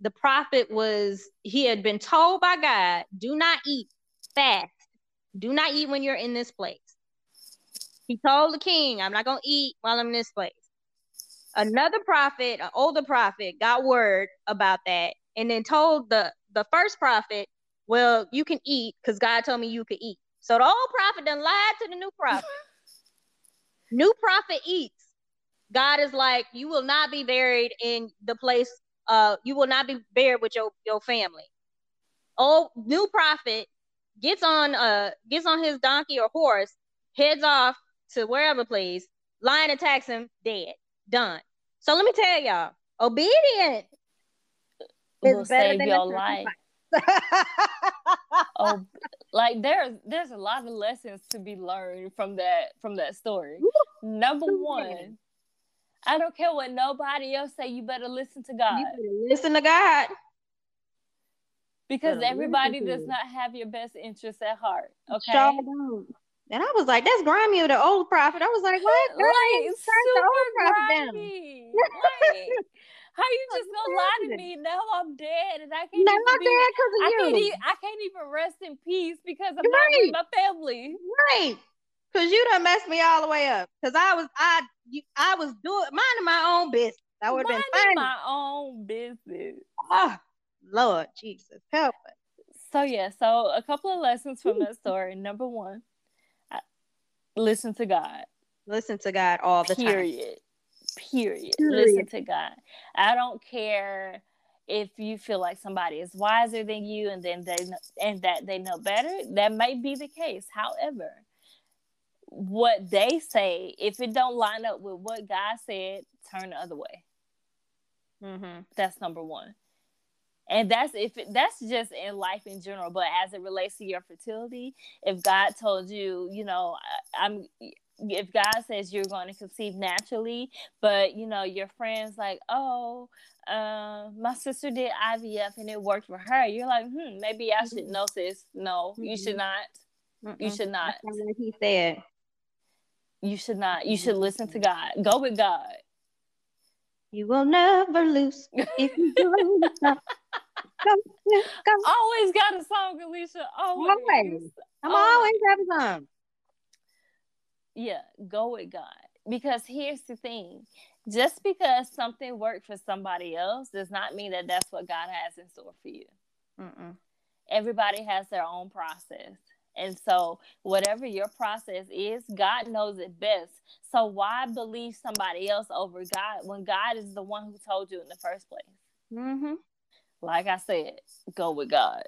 the prophet was, he had been told by God, do not eat fast. Do not eat when you're in this place. He told the king, I'm not going to eat while I'm in this place. Another prophet, an older prophet, got word about that and then told the, the first prophet, well, you can eat because God told me you could eat. So the old prophet done lied to the new prophet. New prophet eats. God is like, you will not be buried in the place. Uh, you will not be buried with your, your family. Old new prophet gets on uh gets on his donkey or horse, heads off to wherever place. Lion attacks him, dead, done. So let me tell y'all, obedient will save your life. Oh, like there's there's a lot of lessons to be learned from that from that story. Number one, I don't care what nobody else say. You better listen to God. You better listen to God because everybody does not have your best interest at heart. Okay. Sure. And I was like, that's grimy, the old prophet. I was like, what? Girl, like, super the old grimy. Like, how you just gonna lie to me? Now I'm dead, and I can't. No, I'm be, dead because of I you. Can't e- I can't even rest in peace because I'm right. not with my family. Right? Because you done messed me all the way up. Because I was, I, you, I was doing minding my own business. I would have been minding my own business. Oh, Lord Jesus, help us. So yeah, so a couple of lessons from that story. Number one. Listen to God. Listen to God all the Period. time. Period. Period. Listen to God. I don't care if you feel like somebody is wiser than you and then they and that they know better. That may be the case. However, what they say, if it don't line up with what God said, turn the other way. Mm-hmm. That's number one. And that's if it, that's just in life in general, but as it relates to your fertility, if God told you, you know, I, I'm, if God says you're going to conceive naturally, but you know your friend's like, oh, uh, my sister did I V F and it worked for her, you're like, hmm, maybe I should. No, sis, no, mm-hmm. you should not. Mm-mm. You should not. That's not what he said. You should not. You should listen to God. Go with God. You will never lose if you do not. Go, go. Always got a song, Alicia. Always. always. I'm always. always having some. Yeah, go with God. Because here's the thing. Just because something worked for somebody else does not mean that that's what God has in store for you. Mm-mm. Everybody has their own process. And so whatever your process is, God knows it best. So why believe somebody else over God when God is the one who told you in the first place? Mm-hmm. Like I said, go with God.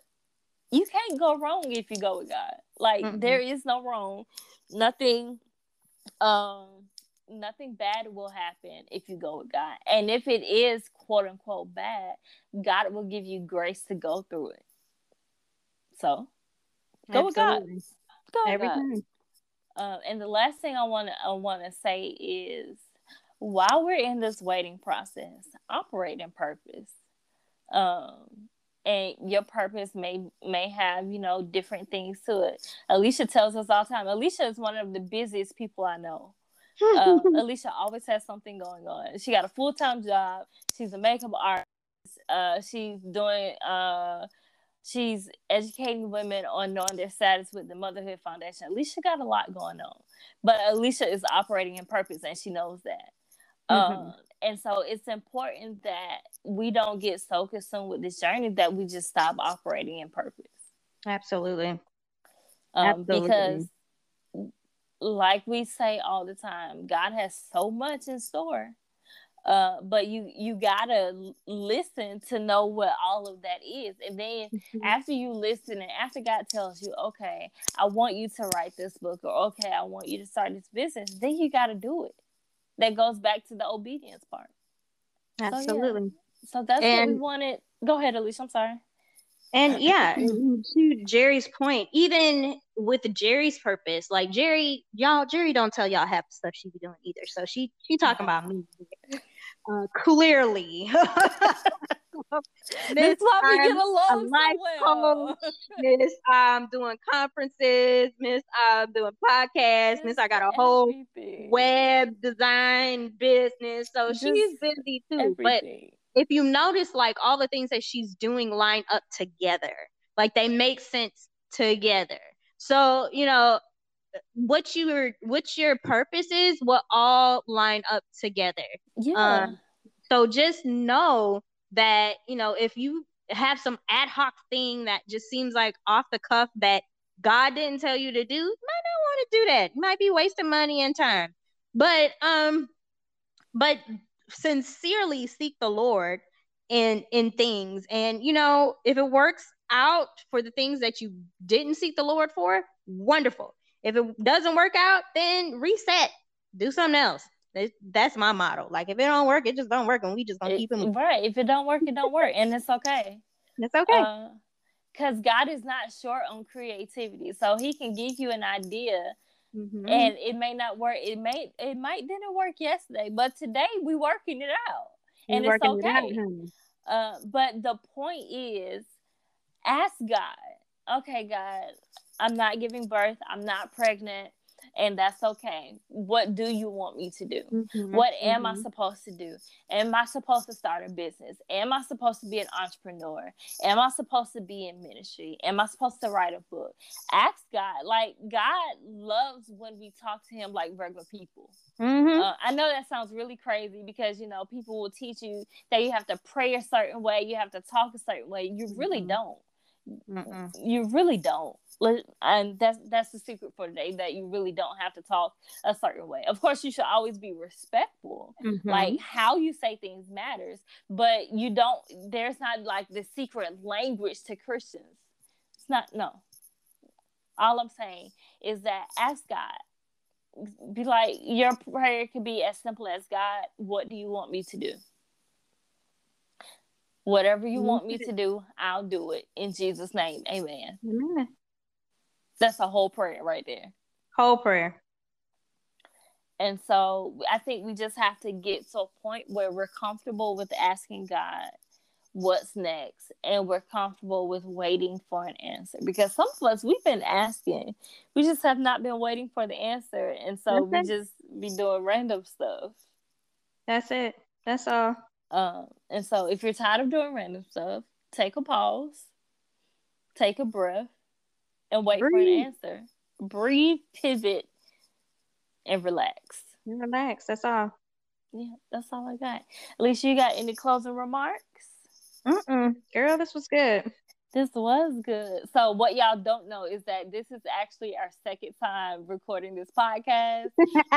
You can't go wrong if you go with God. Like, mm-hmm. there is no wrong. Nothing, um, nothing bad will happen if you go with God. And if it is quote unquote bad, God will give you grace to go through it. So go Absolutely. With God. Go Every with God. Time. Uh, and the last thing I want to I want to say is, while we're in this waiting process, operate in purpose. Um, and your purpose may may have, you know, different things to it. Alicia tells us all the time. Alicia is one of the busiest people I know. Um, Alicia always has something going on. She got a full time job. She's a makeup artist. Uh, she's doing. Uh, She's educating women on knowing their status with the Motherhood Foundation. Alicia got a lot going on, but Alicia is operating in purpose, and she knows that. Mm-hmm. Um, and so it's important that we don't get so consumed with this journey that we just stop operating in purpose. Absolutely. Um, Absolutely. Because like we say all the time, God has so much in store. Uh, but you, you gotta listen to know what all of that is. And then mm-hmm. after you listen and after God tells you, okay, I want you to write this book, or okay, I want you to start this business, then you gotta do it. That goes back to the obedience part. Absolutely. So, yeah. so that's and, what we wanted. Go ahead, Alicia. I'm sorry. And yeah, to Jerry's point, even with Jerry's purpose, like Jerry, y'all, Jerry don't tell y'all half the stuff she be doing either. So she, she talking about me. Uh, clearly, Miss, I'm get along so well. Miss, I'm doing conferences. Miss, I'm doing podcasts. Miss, I got a whole everything. web design business. So Just she's busy too. Everything. But if you notice, like all the things that she's doing line up together, like they make sense together. So you know what your what your purpose is will all line up together. Yeah. Um, so just know that, you know, if you have some ad hoc thing that just seems like off the cuff that God didn't tell you to do, you might not want to do that. You might be wasting money and time. But um, but sincerely seek the Lord in in things, and you know if it works out for the things that you didn't seek the Lord for, wonderful. If it doesn't work out, then reset. Do something else. That's my motto. Like, if it don't work, it just don't work, and we just gonna it, keep it moving. Right. If it don't work, it don't work, and it's okay. It's okay. Uh, Because God is not short on creativity, so He can give you an idea, mm-hmm. and it may not work. It may, it might didn't work yesterday, but today we working it out, and You're it's okay. It out, uh, but the point is, ask God. Okay, God, I'm not giving birth. I'm not pregnant. And that's okay. What do you want me to do? Mm-hmm. What am mm-hmm. I supposed to do? Am I supposed to start a business? Am I supposed to be an entrepreneur? Am I supposed to be in ministry? Am I supposed to write a book? Ask God. Like, God loves when we talk to Him like regular people. Mm-hmm. Uh, I know that sounds really crazy because, you know, people will teach you that you have to pray a certain way. You have to talk a certain way. You mm-hmm. really don't. Mm-mm. You really don't. And that's that's the secret for today, that you really don't have to talk a certain way. Of course, you should always be respectful. Mm-hmm. Like, how you say things matters, but you don't, there's not like the secret language to Christians. It's not, no. All I'm saying is that ask God. Be like, your prayer could be as simple as, God, what do you want me to do? Whatever you want me to do, I'll do it. In Jesus' name, amen. Amen. That's a whole prayer right there. Whole prayer. And so I think we just have to get to a point where we're comfortable with asking God what's next. And we're comfortable with waiting for an answer. Because some of us, we've been asking. We just have not been waiting for the answer. And so That's we it. just be doing random stuff. That's it. That's all. Um, and so if you're tired of doing random stuff, take a pause. Take a breath. And wait Breathe. for an answer. Breathe, pivot, and relax. And relax. That's all. Yeah, that's all I got. Alicia, you got any closing remarks? Mm-mm. Girl, this was good. This was good. So what y'all don't know is that this is actually our second time recording this podcast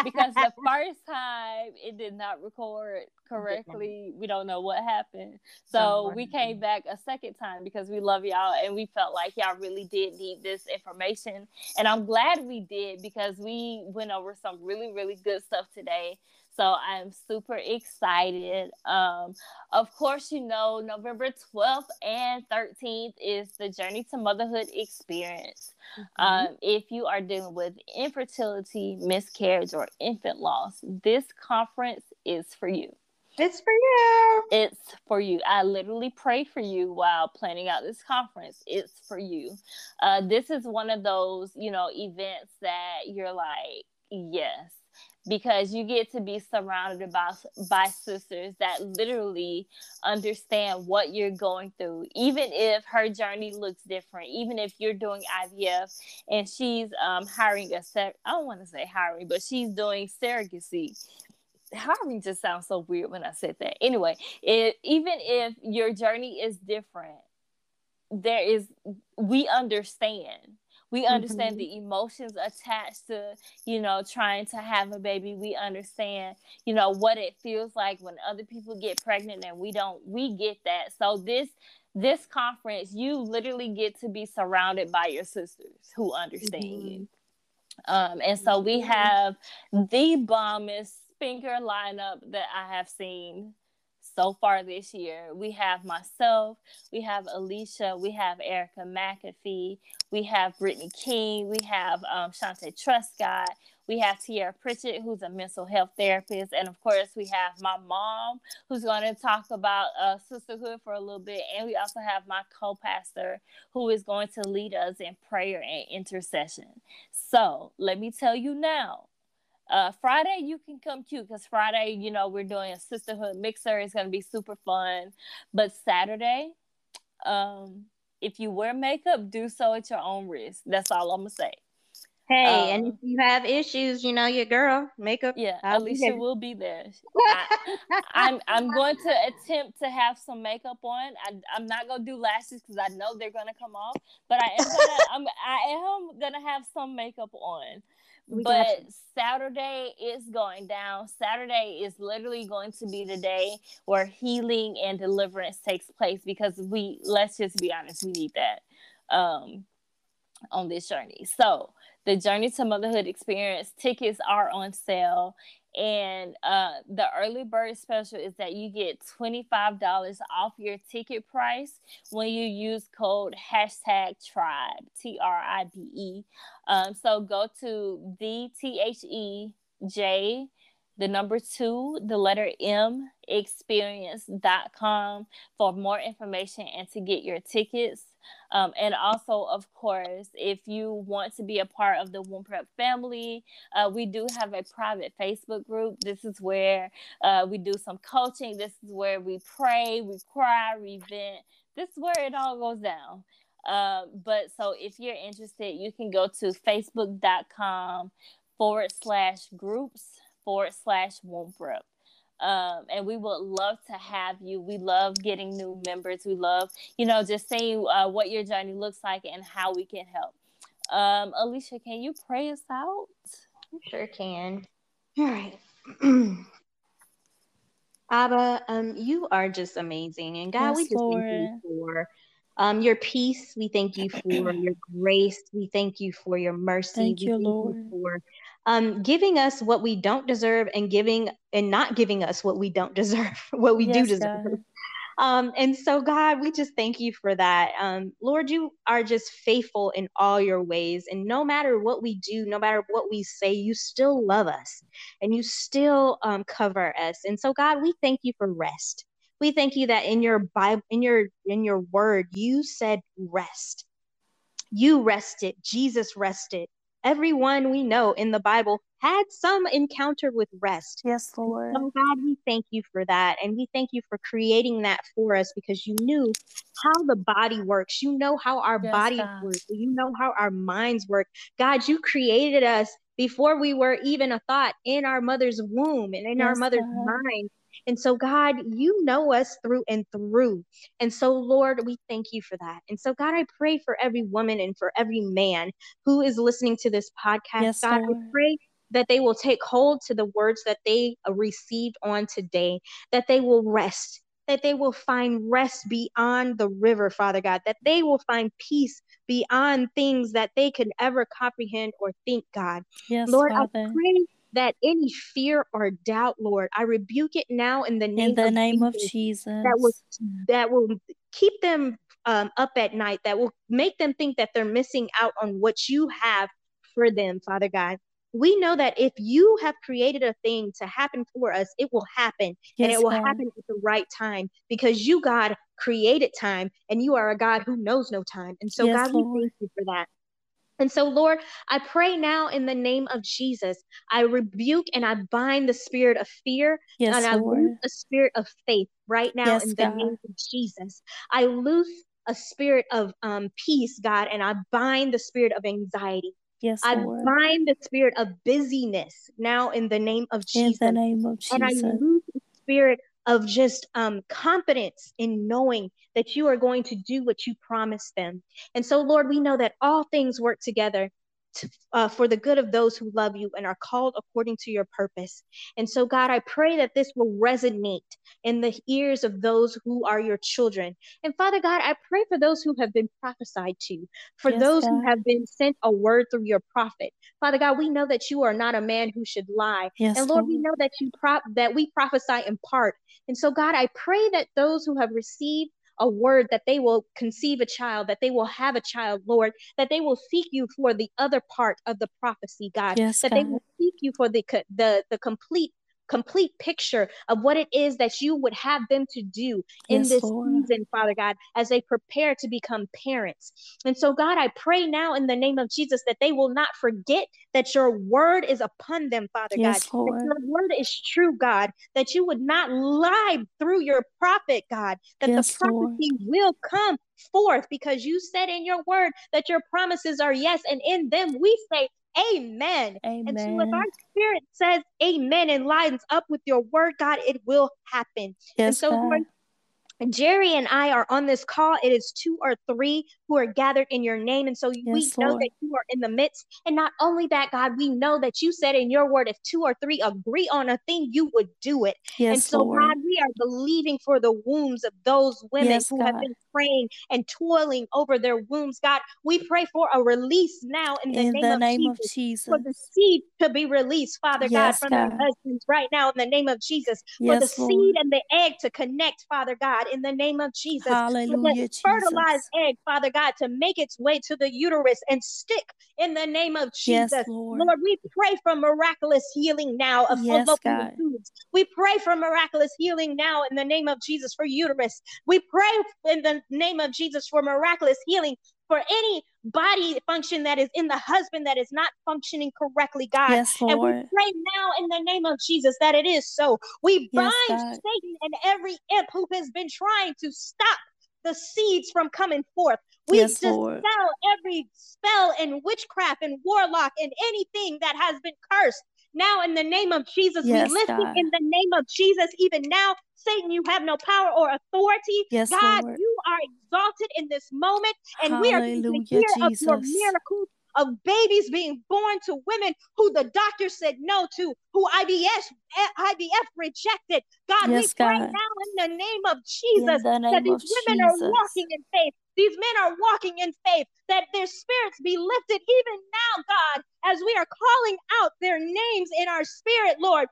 because the first time it did not record correctly. We don't know what happened. So we came back a second time because we love y'all and we felt like y'all really did need this information. And I'm glad we did because we went over some really, really good stuff today. So I'm super excited. Um, of course, you know, November twelfth and thirteenth is the Journey to Motherhood experience. Mm-hmm. Um, if you are dealing with infertility, miscarriage, or infant loss, this conference is for you. It's for you. It's for you. I literally prayed for you while planning out this conference. It's for you. Uh, this is one of those, you know, events that you're like, yes. Because you get to be surrounded by, by sisters that literally understand what you're going through. Even if her journey looks different, even if you're doing I V F and she's um, hiring a, ser- I don't want to say hiring, but she's doing surrogacy. Hiring just sounds so weird when I said that. Anyway, it, even if your journey is different, there is, we understand. We understand mm-hmm. the emotions attached to, you know, trying to have a baby. We understand, you know, what it feels like when other people get pregnant and we don't, we get that. So this, this conference, you literally get to be surrounded by your sisters who understand mm-hmm. you. Um, and so we have the bombest speaker lineup that I have seen so far this year. We have myself, we have Alicia, we have Erica McAfee, we have Brittany King, we have um, Shantae Truscott, we have Tierra Pritchett, who's a mental health therapist, and of course we have my mom, who's going to talk about uh, sisterhood for a little bit, and we also have my co-pastor, who is going to lead us in prayer and intercession. So let me tell you now, Uh, Friday, you can come too, because Friday, you know, we're doing a sisterhood mixer. It's going to be super fun. But Saturday, um, if you wear makeup, do so at your own risk. That's all I'm going to say. Hey, um, and if you have issues, you know, your girl, makeup. Yeah, Alicia will be there. I, I'm I'm going to attempt to have some makeup on. I, I'm not going to do lashes because I know they're going to come off. But I am gonna, I'm, I am going to have some makeup on. We but Saturday is going down. Saturday is literally going to be the day where healing and deliverance takes place because we, let's just be honest, we need that um, on this journey. So the Journey to Motherhood experience tickets are on sale. And uh, the early bird special is that you get twenty-five dollars off your ticket price when you use code hashtag tribe, T R I B E. Um, so go to the T H E J, the number two, the letter M, experience dot com for more information and to get your tickets. Um, and also, of course, if you want to be a part of the Womb Prep family, uh, we do have a private Facebook group. This is where uh, we do some coaching. This is where we pray, we cry, we vent. This is where it all goes down. Uh, but so if you're interested, you can go to facebook.com forward slash groups forward slash Womb Prep. Um, and we would love to have you. We love getting new members. We love, you know, just seeing uh, what your journey looks like and how we can help. Um, Alicia, can you pray us out? I sure can. All right. Abba, um, you are just amazing. And God, yes, we just Lord. thank you for um, your peace. We thank you for your grace. We thank you for your mercy. Thank we you, thank Lord. You for Um, giving us what we don't deserve and giving and not giving us what we don't deserve, what we yes, do deserve. Um, and so, God, we just thank you for that. Um, Lord, you are just faithful in all your ways. And no matter what we do, no matter what we say, you still love us and you still um, cover us. And so, God, we thank you for rest. We thank you that in your Bible, in your in your word, you said rest. You rested. Jesus rested. Everyone we know in the Bible had some encounter with rest. Yes, Lord. So God, we thank you for that. And we thank you for creating that for us because you knew how the body works. You know how our yes, bodies God. work. You know how our minds work. God, you created us before we were even a thought, in our mother's womb and in yes, our mother's God. mind. And so, God, you know us through and through. And so, Lord, we thank you for that. And so, God, I pray for every woman and for every man who is listening to this podcast. Yes, God, Lord. I pray that they will take hold to the words that they received on today, that they will rest, that they will find rest beyond the river, Father God, that they will find peace beyond things that they could ever comprehend or think, God. Yes, Lord, Father. I pray that any fear or doubt, Lord, I rebuke it now in the name, in the of, name Jesus, of Jesus that will, that will keep them um, up at night, that will make them think that they're missing out on what you have for them, Father God. We know that if you have created a thing to happen for us, it will happen, yes, and it will God. happen at the right time, because you, God, created time, and you are a God who knows no time. And so, yes, God, Lord. we thank you for that. And so, Lord, I pray now in the name of Jesus, I rebuke and I bind the spirit of fear, yes, and I Lord. loose a spirit of faith right now, yes, in God. the name of Jesus. I loose a spirit of um, peace, God, and I bind the spirit of anxiety. Yes, I Lord. bind the spirit of busyness now in the name of Jesus. In the name of Jesus. And I lose the spirit of just um, confidence in knowing that you are going to do what you promised them. And so, Lord, we know that all things work together to, uh, for the good of those who love you and are called according to your purpose. And so, God, I pray that this will resonate in the ears of those who are your children. And Father God, I pray for those who have been prophesied to, for yes, those God. who have been sent a word through your prophet. Father God, we know that you are not a man who should lie. Yes, and Lord, Lord, we know that you prop that we prophesy in part. And so, God, I pray that those who have received a word, that they will conceive a child, that they will have a child, Lord, that they will seek you for the other part of the prophecy, God, yes, that God. they will seek you for the, the, the complete, complete picture of what it is that you would have them to do in yes, this Lord. season, Father God, as they prepare to become parents. And so, God, I pray now in the name of Jesus that they will not forget that your word is upon them, Father yes, God, Lord. that your word is true, God, that you would not lie through your prophet, God, that yes, the prophecy Lord. will come forth, because you said in your word that your promises are yes, and in them we say amen. Amen. And so if our spirit says amen and lines up with your word, God, it will happen. Yes, and so, God. Lord, Jerry and I are on this call. It is two or three who are gathered in your name. And so yes, we know Lord. that you are in the midst. And not only that, God, we know that you said in your word, if two or three agree on a thing, you would do it. Yes, and so, Lord. God, we are believing for the wombs of those women yes, who God. have been praying and toiling over their wombs. God, we pray for a release now in the, in name, the of name of Jesus, Jesus, for the seed to be released, Father yes, God, from God. their husbands right now in the name of Jesus, yes, for the Lord. seed and the egg to connect, Father God, in the name of Jesus. Hallelujah, Jesus. Fertilized egg, Father God, to make its way to the uterus and stick in the name of Jesus. Yes, Lord. Lord, we pray for miraculous healing now of yes, fallopian tubes. We pray for miraculous healing now in the name of Jesus for uterus. We pray in the name of Jesus for miraculous healing for any body function that is in the husband that is not functioning correctly, God. Yes, Lord. And we pray now in the name of Jesus that it is so. We bind yes, Satan and every imp who has been trying to stop the seeds from coming forth. We yes, dispel Lord. every spell and witchcraft and warlock and anything that has been cursed. Now in the name of Jesus, yes, we lift you in the name of Jesus. Even now, Satan, you have no power or authority. Yes, God, Lord. you are exalted in this moment. And Hallelujah, we are here of your miracles of babies being born to women who the doctor said no to, who I V F, I V F rejected. God, yes, we pray God. now in the name of Jesus the name that these women Jesus. are walking in faith. These men are walking in faith, that their spirits be lifted even now, God, as we are calling out their names in our spirit, Lord.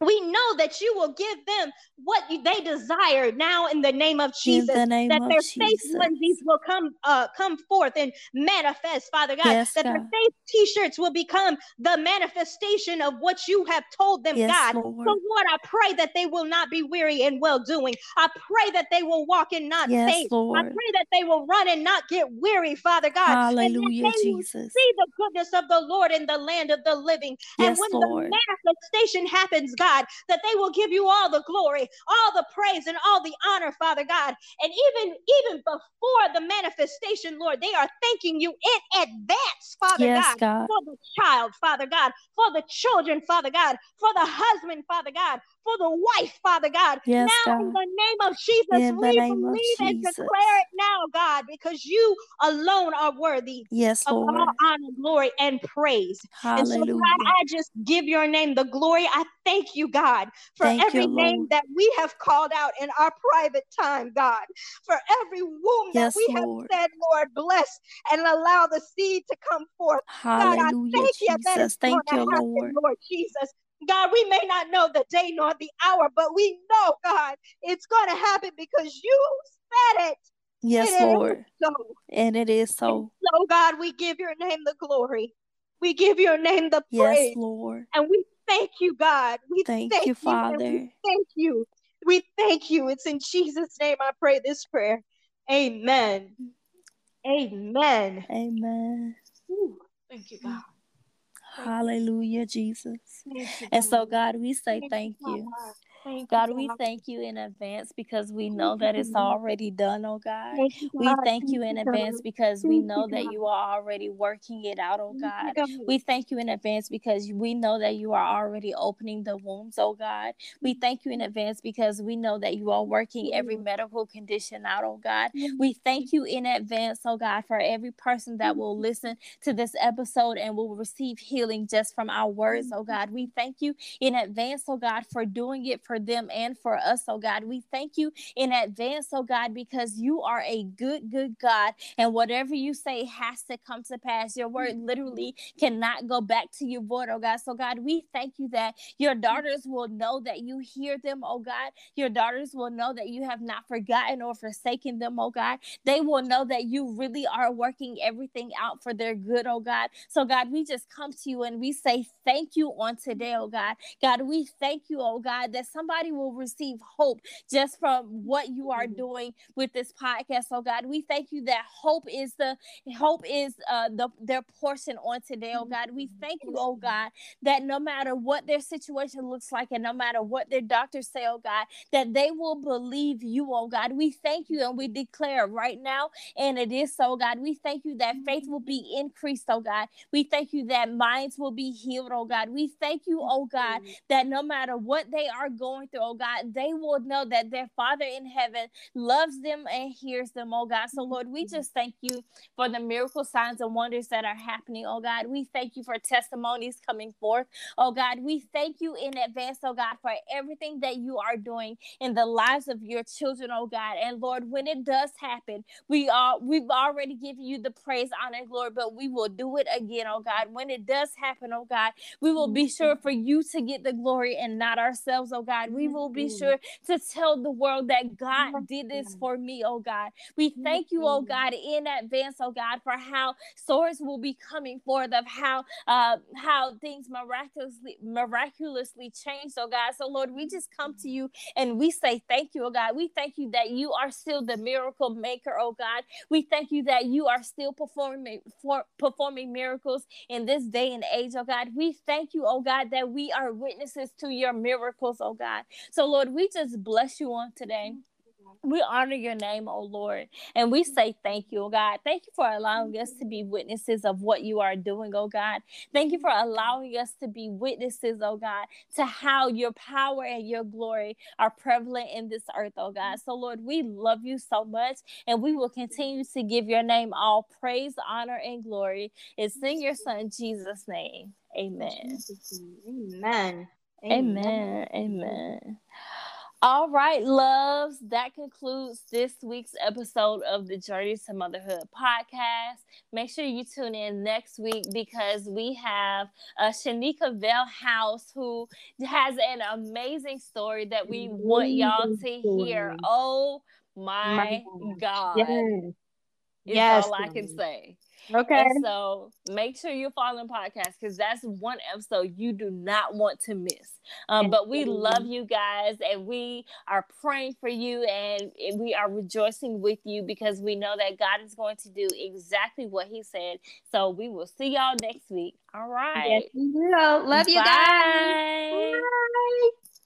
We know that you will give them what they desire now in the name of Jesus, the name that their faith onesies will come uh, come forth and manifest, Father God, yes, that God. their faith t-shirts will become the manifestation of what you have told them, yes, God. Lord. So, Lord, I pray that they will not be weary in well-doing. I pray that they will walk and not yes, faint. Lord. I pray that they will run and not get weary, Father God. Hallelujah, and that they Jesus. will see the goodness of the Lord in the land of the living. Yes, and when Lord. the manifestation happens, God, God, that they will give you all the glory, all the praise, and all the honor, Father God. And even, even before the manifestation, Lord, they are thanking you in advance, Father yes, God, God, for the child, Father God, for the children, Father God, for the husband, Father God, for the wife, Father God. Yes, now God. In the name of Jesus, in we believe and declare it now, God, because you alone are worthy yes, of Lord. All honor, glory, and praise. Hallelujah. And so, God, I just give your name the glory. I thank you, God, for thank every you, name Lord. That we have called out in our private time, God, for every womb yes, that we Lord. Have said, Lord, bless and allow the seed to come forth. Hallelujah, God, I thank you that it's thank you, happen, Lord. Lord Jesus. God, we may not know the day nor the hour, but we know, God, it's going to happen because you said it. Yes, and Lord. So. And it is so. And so, God, we give your name the glory. We give your name the yes, praise. Yes, Lord. And we thank you, God. We thank, thank you, Father. We thank you. We thank you. It's in Jesus' name I pray this prayer. Amen. Amen. Amen. Ooh, thank you, God. Hallelujah, Jesus. And so, God, we say thank you. God, we thank you in advance because we know that it's already done, oh God. We thank you in advance because we know that you are already working it out, oh God. We thank you in advance because we know that you are already opening the wombs, oh God. We thank you in advance because we know that you are working every medical condition out, oh God. We thank you in advance, oh God, for every person that will listen to this episode and will receive healing just from our words, oh God. We thank you in advance, oh God, for doing it for them and for us, oh God. We thank you in advance, oh God, because you are a good, good God, and whatever you say has to come to pass. Your word literally cannot go back to your void, oh God. So, God, we thank you that your daughters will know that you hear them, oh God. Your daughters will know that you have not forgotten or forsaken them, oh God. They will know that you really are working everything out for their good, oh God. So, God, we just come to you and we say thank you on today, oh God. God, we thank you, oh God, that somebody will receive hope just from what you are doing with this podcast, oh God. We thank you that hope is the hope is uh, the their portion on today, oh God. We thank you, oh God, that no matter what their situation looks like and no matter what their doctors say, oh God, that they will believe you, oh God. We thank you and we declare right now, and it is so, God. We thank you that faith will be increased, oh God. We thank you that minds will be healed, oh God. We thank you, oh God, that no matter what they are going through, oh God, they will know that their Father in heaven loves them and hears them, oh God. So, Lord, we just thank you for the miracle signs and wonders that are happening, oh God. We thank you for testimonies coming forth, oh God. We thank you in advance, oh God, for everything that you are doing in the lives of your children, oh God. And Lord, when it does happen, we are we've already given you the praise, honor, and glory, but we will do it again, oh God. When it does happen, oh God, we will be sure for you to get the glory and not ourselves, oh God. We will be sure to tell the world that God did this for me, oh God. We thank you, oh God, in advance, oh God, for how stories will be coming forth of how uh, how things miraculously miraculously changed, oh God. So, Lord, we just come to you and we say thank you, oh God. We thank you that you are still the miracle maker, oh God. We thank you that you are still performing for, performing miracles in this day and age, oh God. We thank you, oh God, that we are witnesses to your miracles, oh God. So, Lord, we just bless you on today. We honor your name, oh Lord, and we say thank you, oh God. Thank you for allowing us to be witnesses of what you are doing, oh God. Thank you for allowing us to be witnesses, oh God, to how your power and your glory are prevalent in this earth, oh God. So, Lord, we love you so much, and we will continue to give your name all praise, honor, and glory. It's in your Son, Jesus' name. Amen. Amen. Amen. Amen. Amen. All right, loves, that concludes this week's episode of the Journey to Motherhood podcast. Make sure you tune in next week because we have uh, Shanika Vale House, who has an amazing story that we want y'all to hear. Oh my God. Yes. is yes. all I can say. Okay. And so make sure you're following podcast, because that's one episode you do not want to miss. Um, but we love you guys, and we are praying for you, and we are rejoicing with you, because we know that God is going to do exactly what he said. So we will see y'all next week. All right. Yes, we will. Love you Bye. guys. Bye.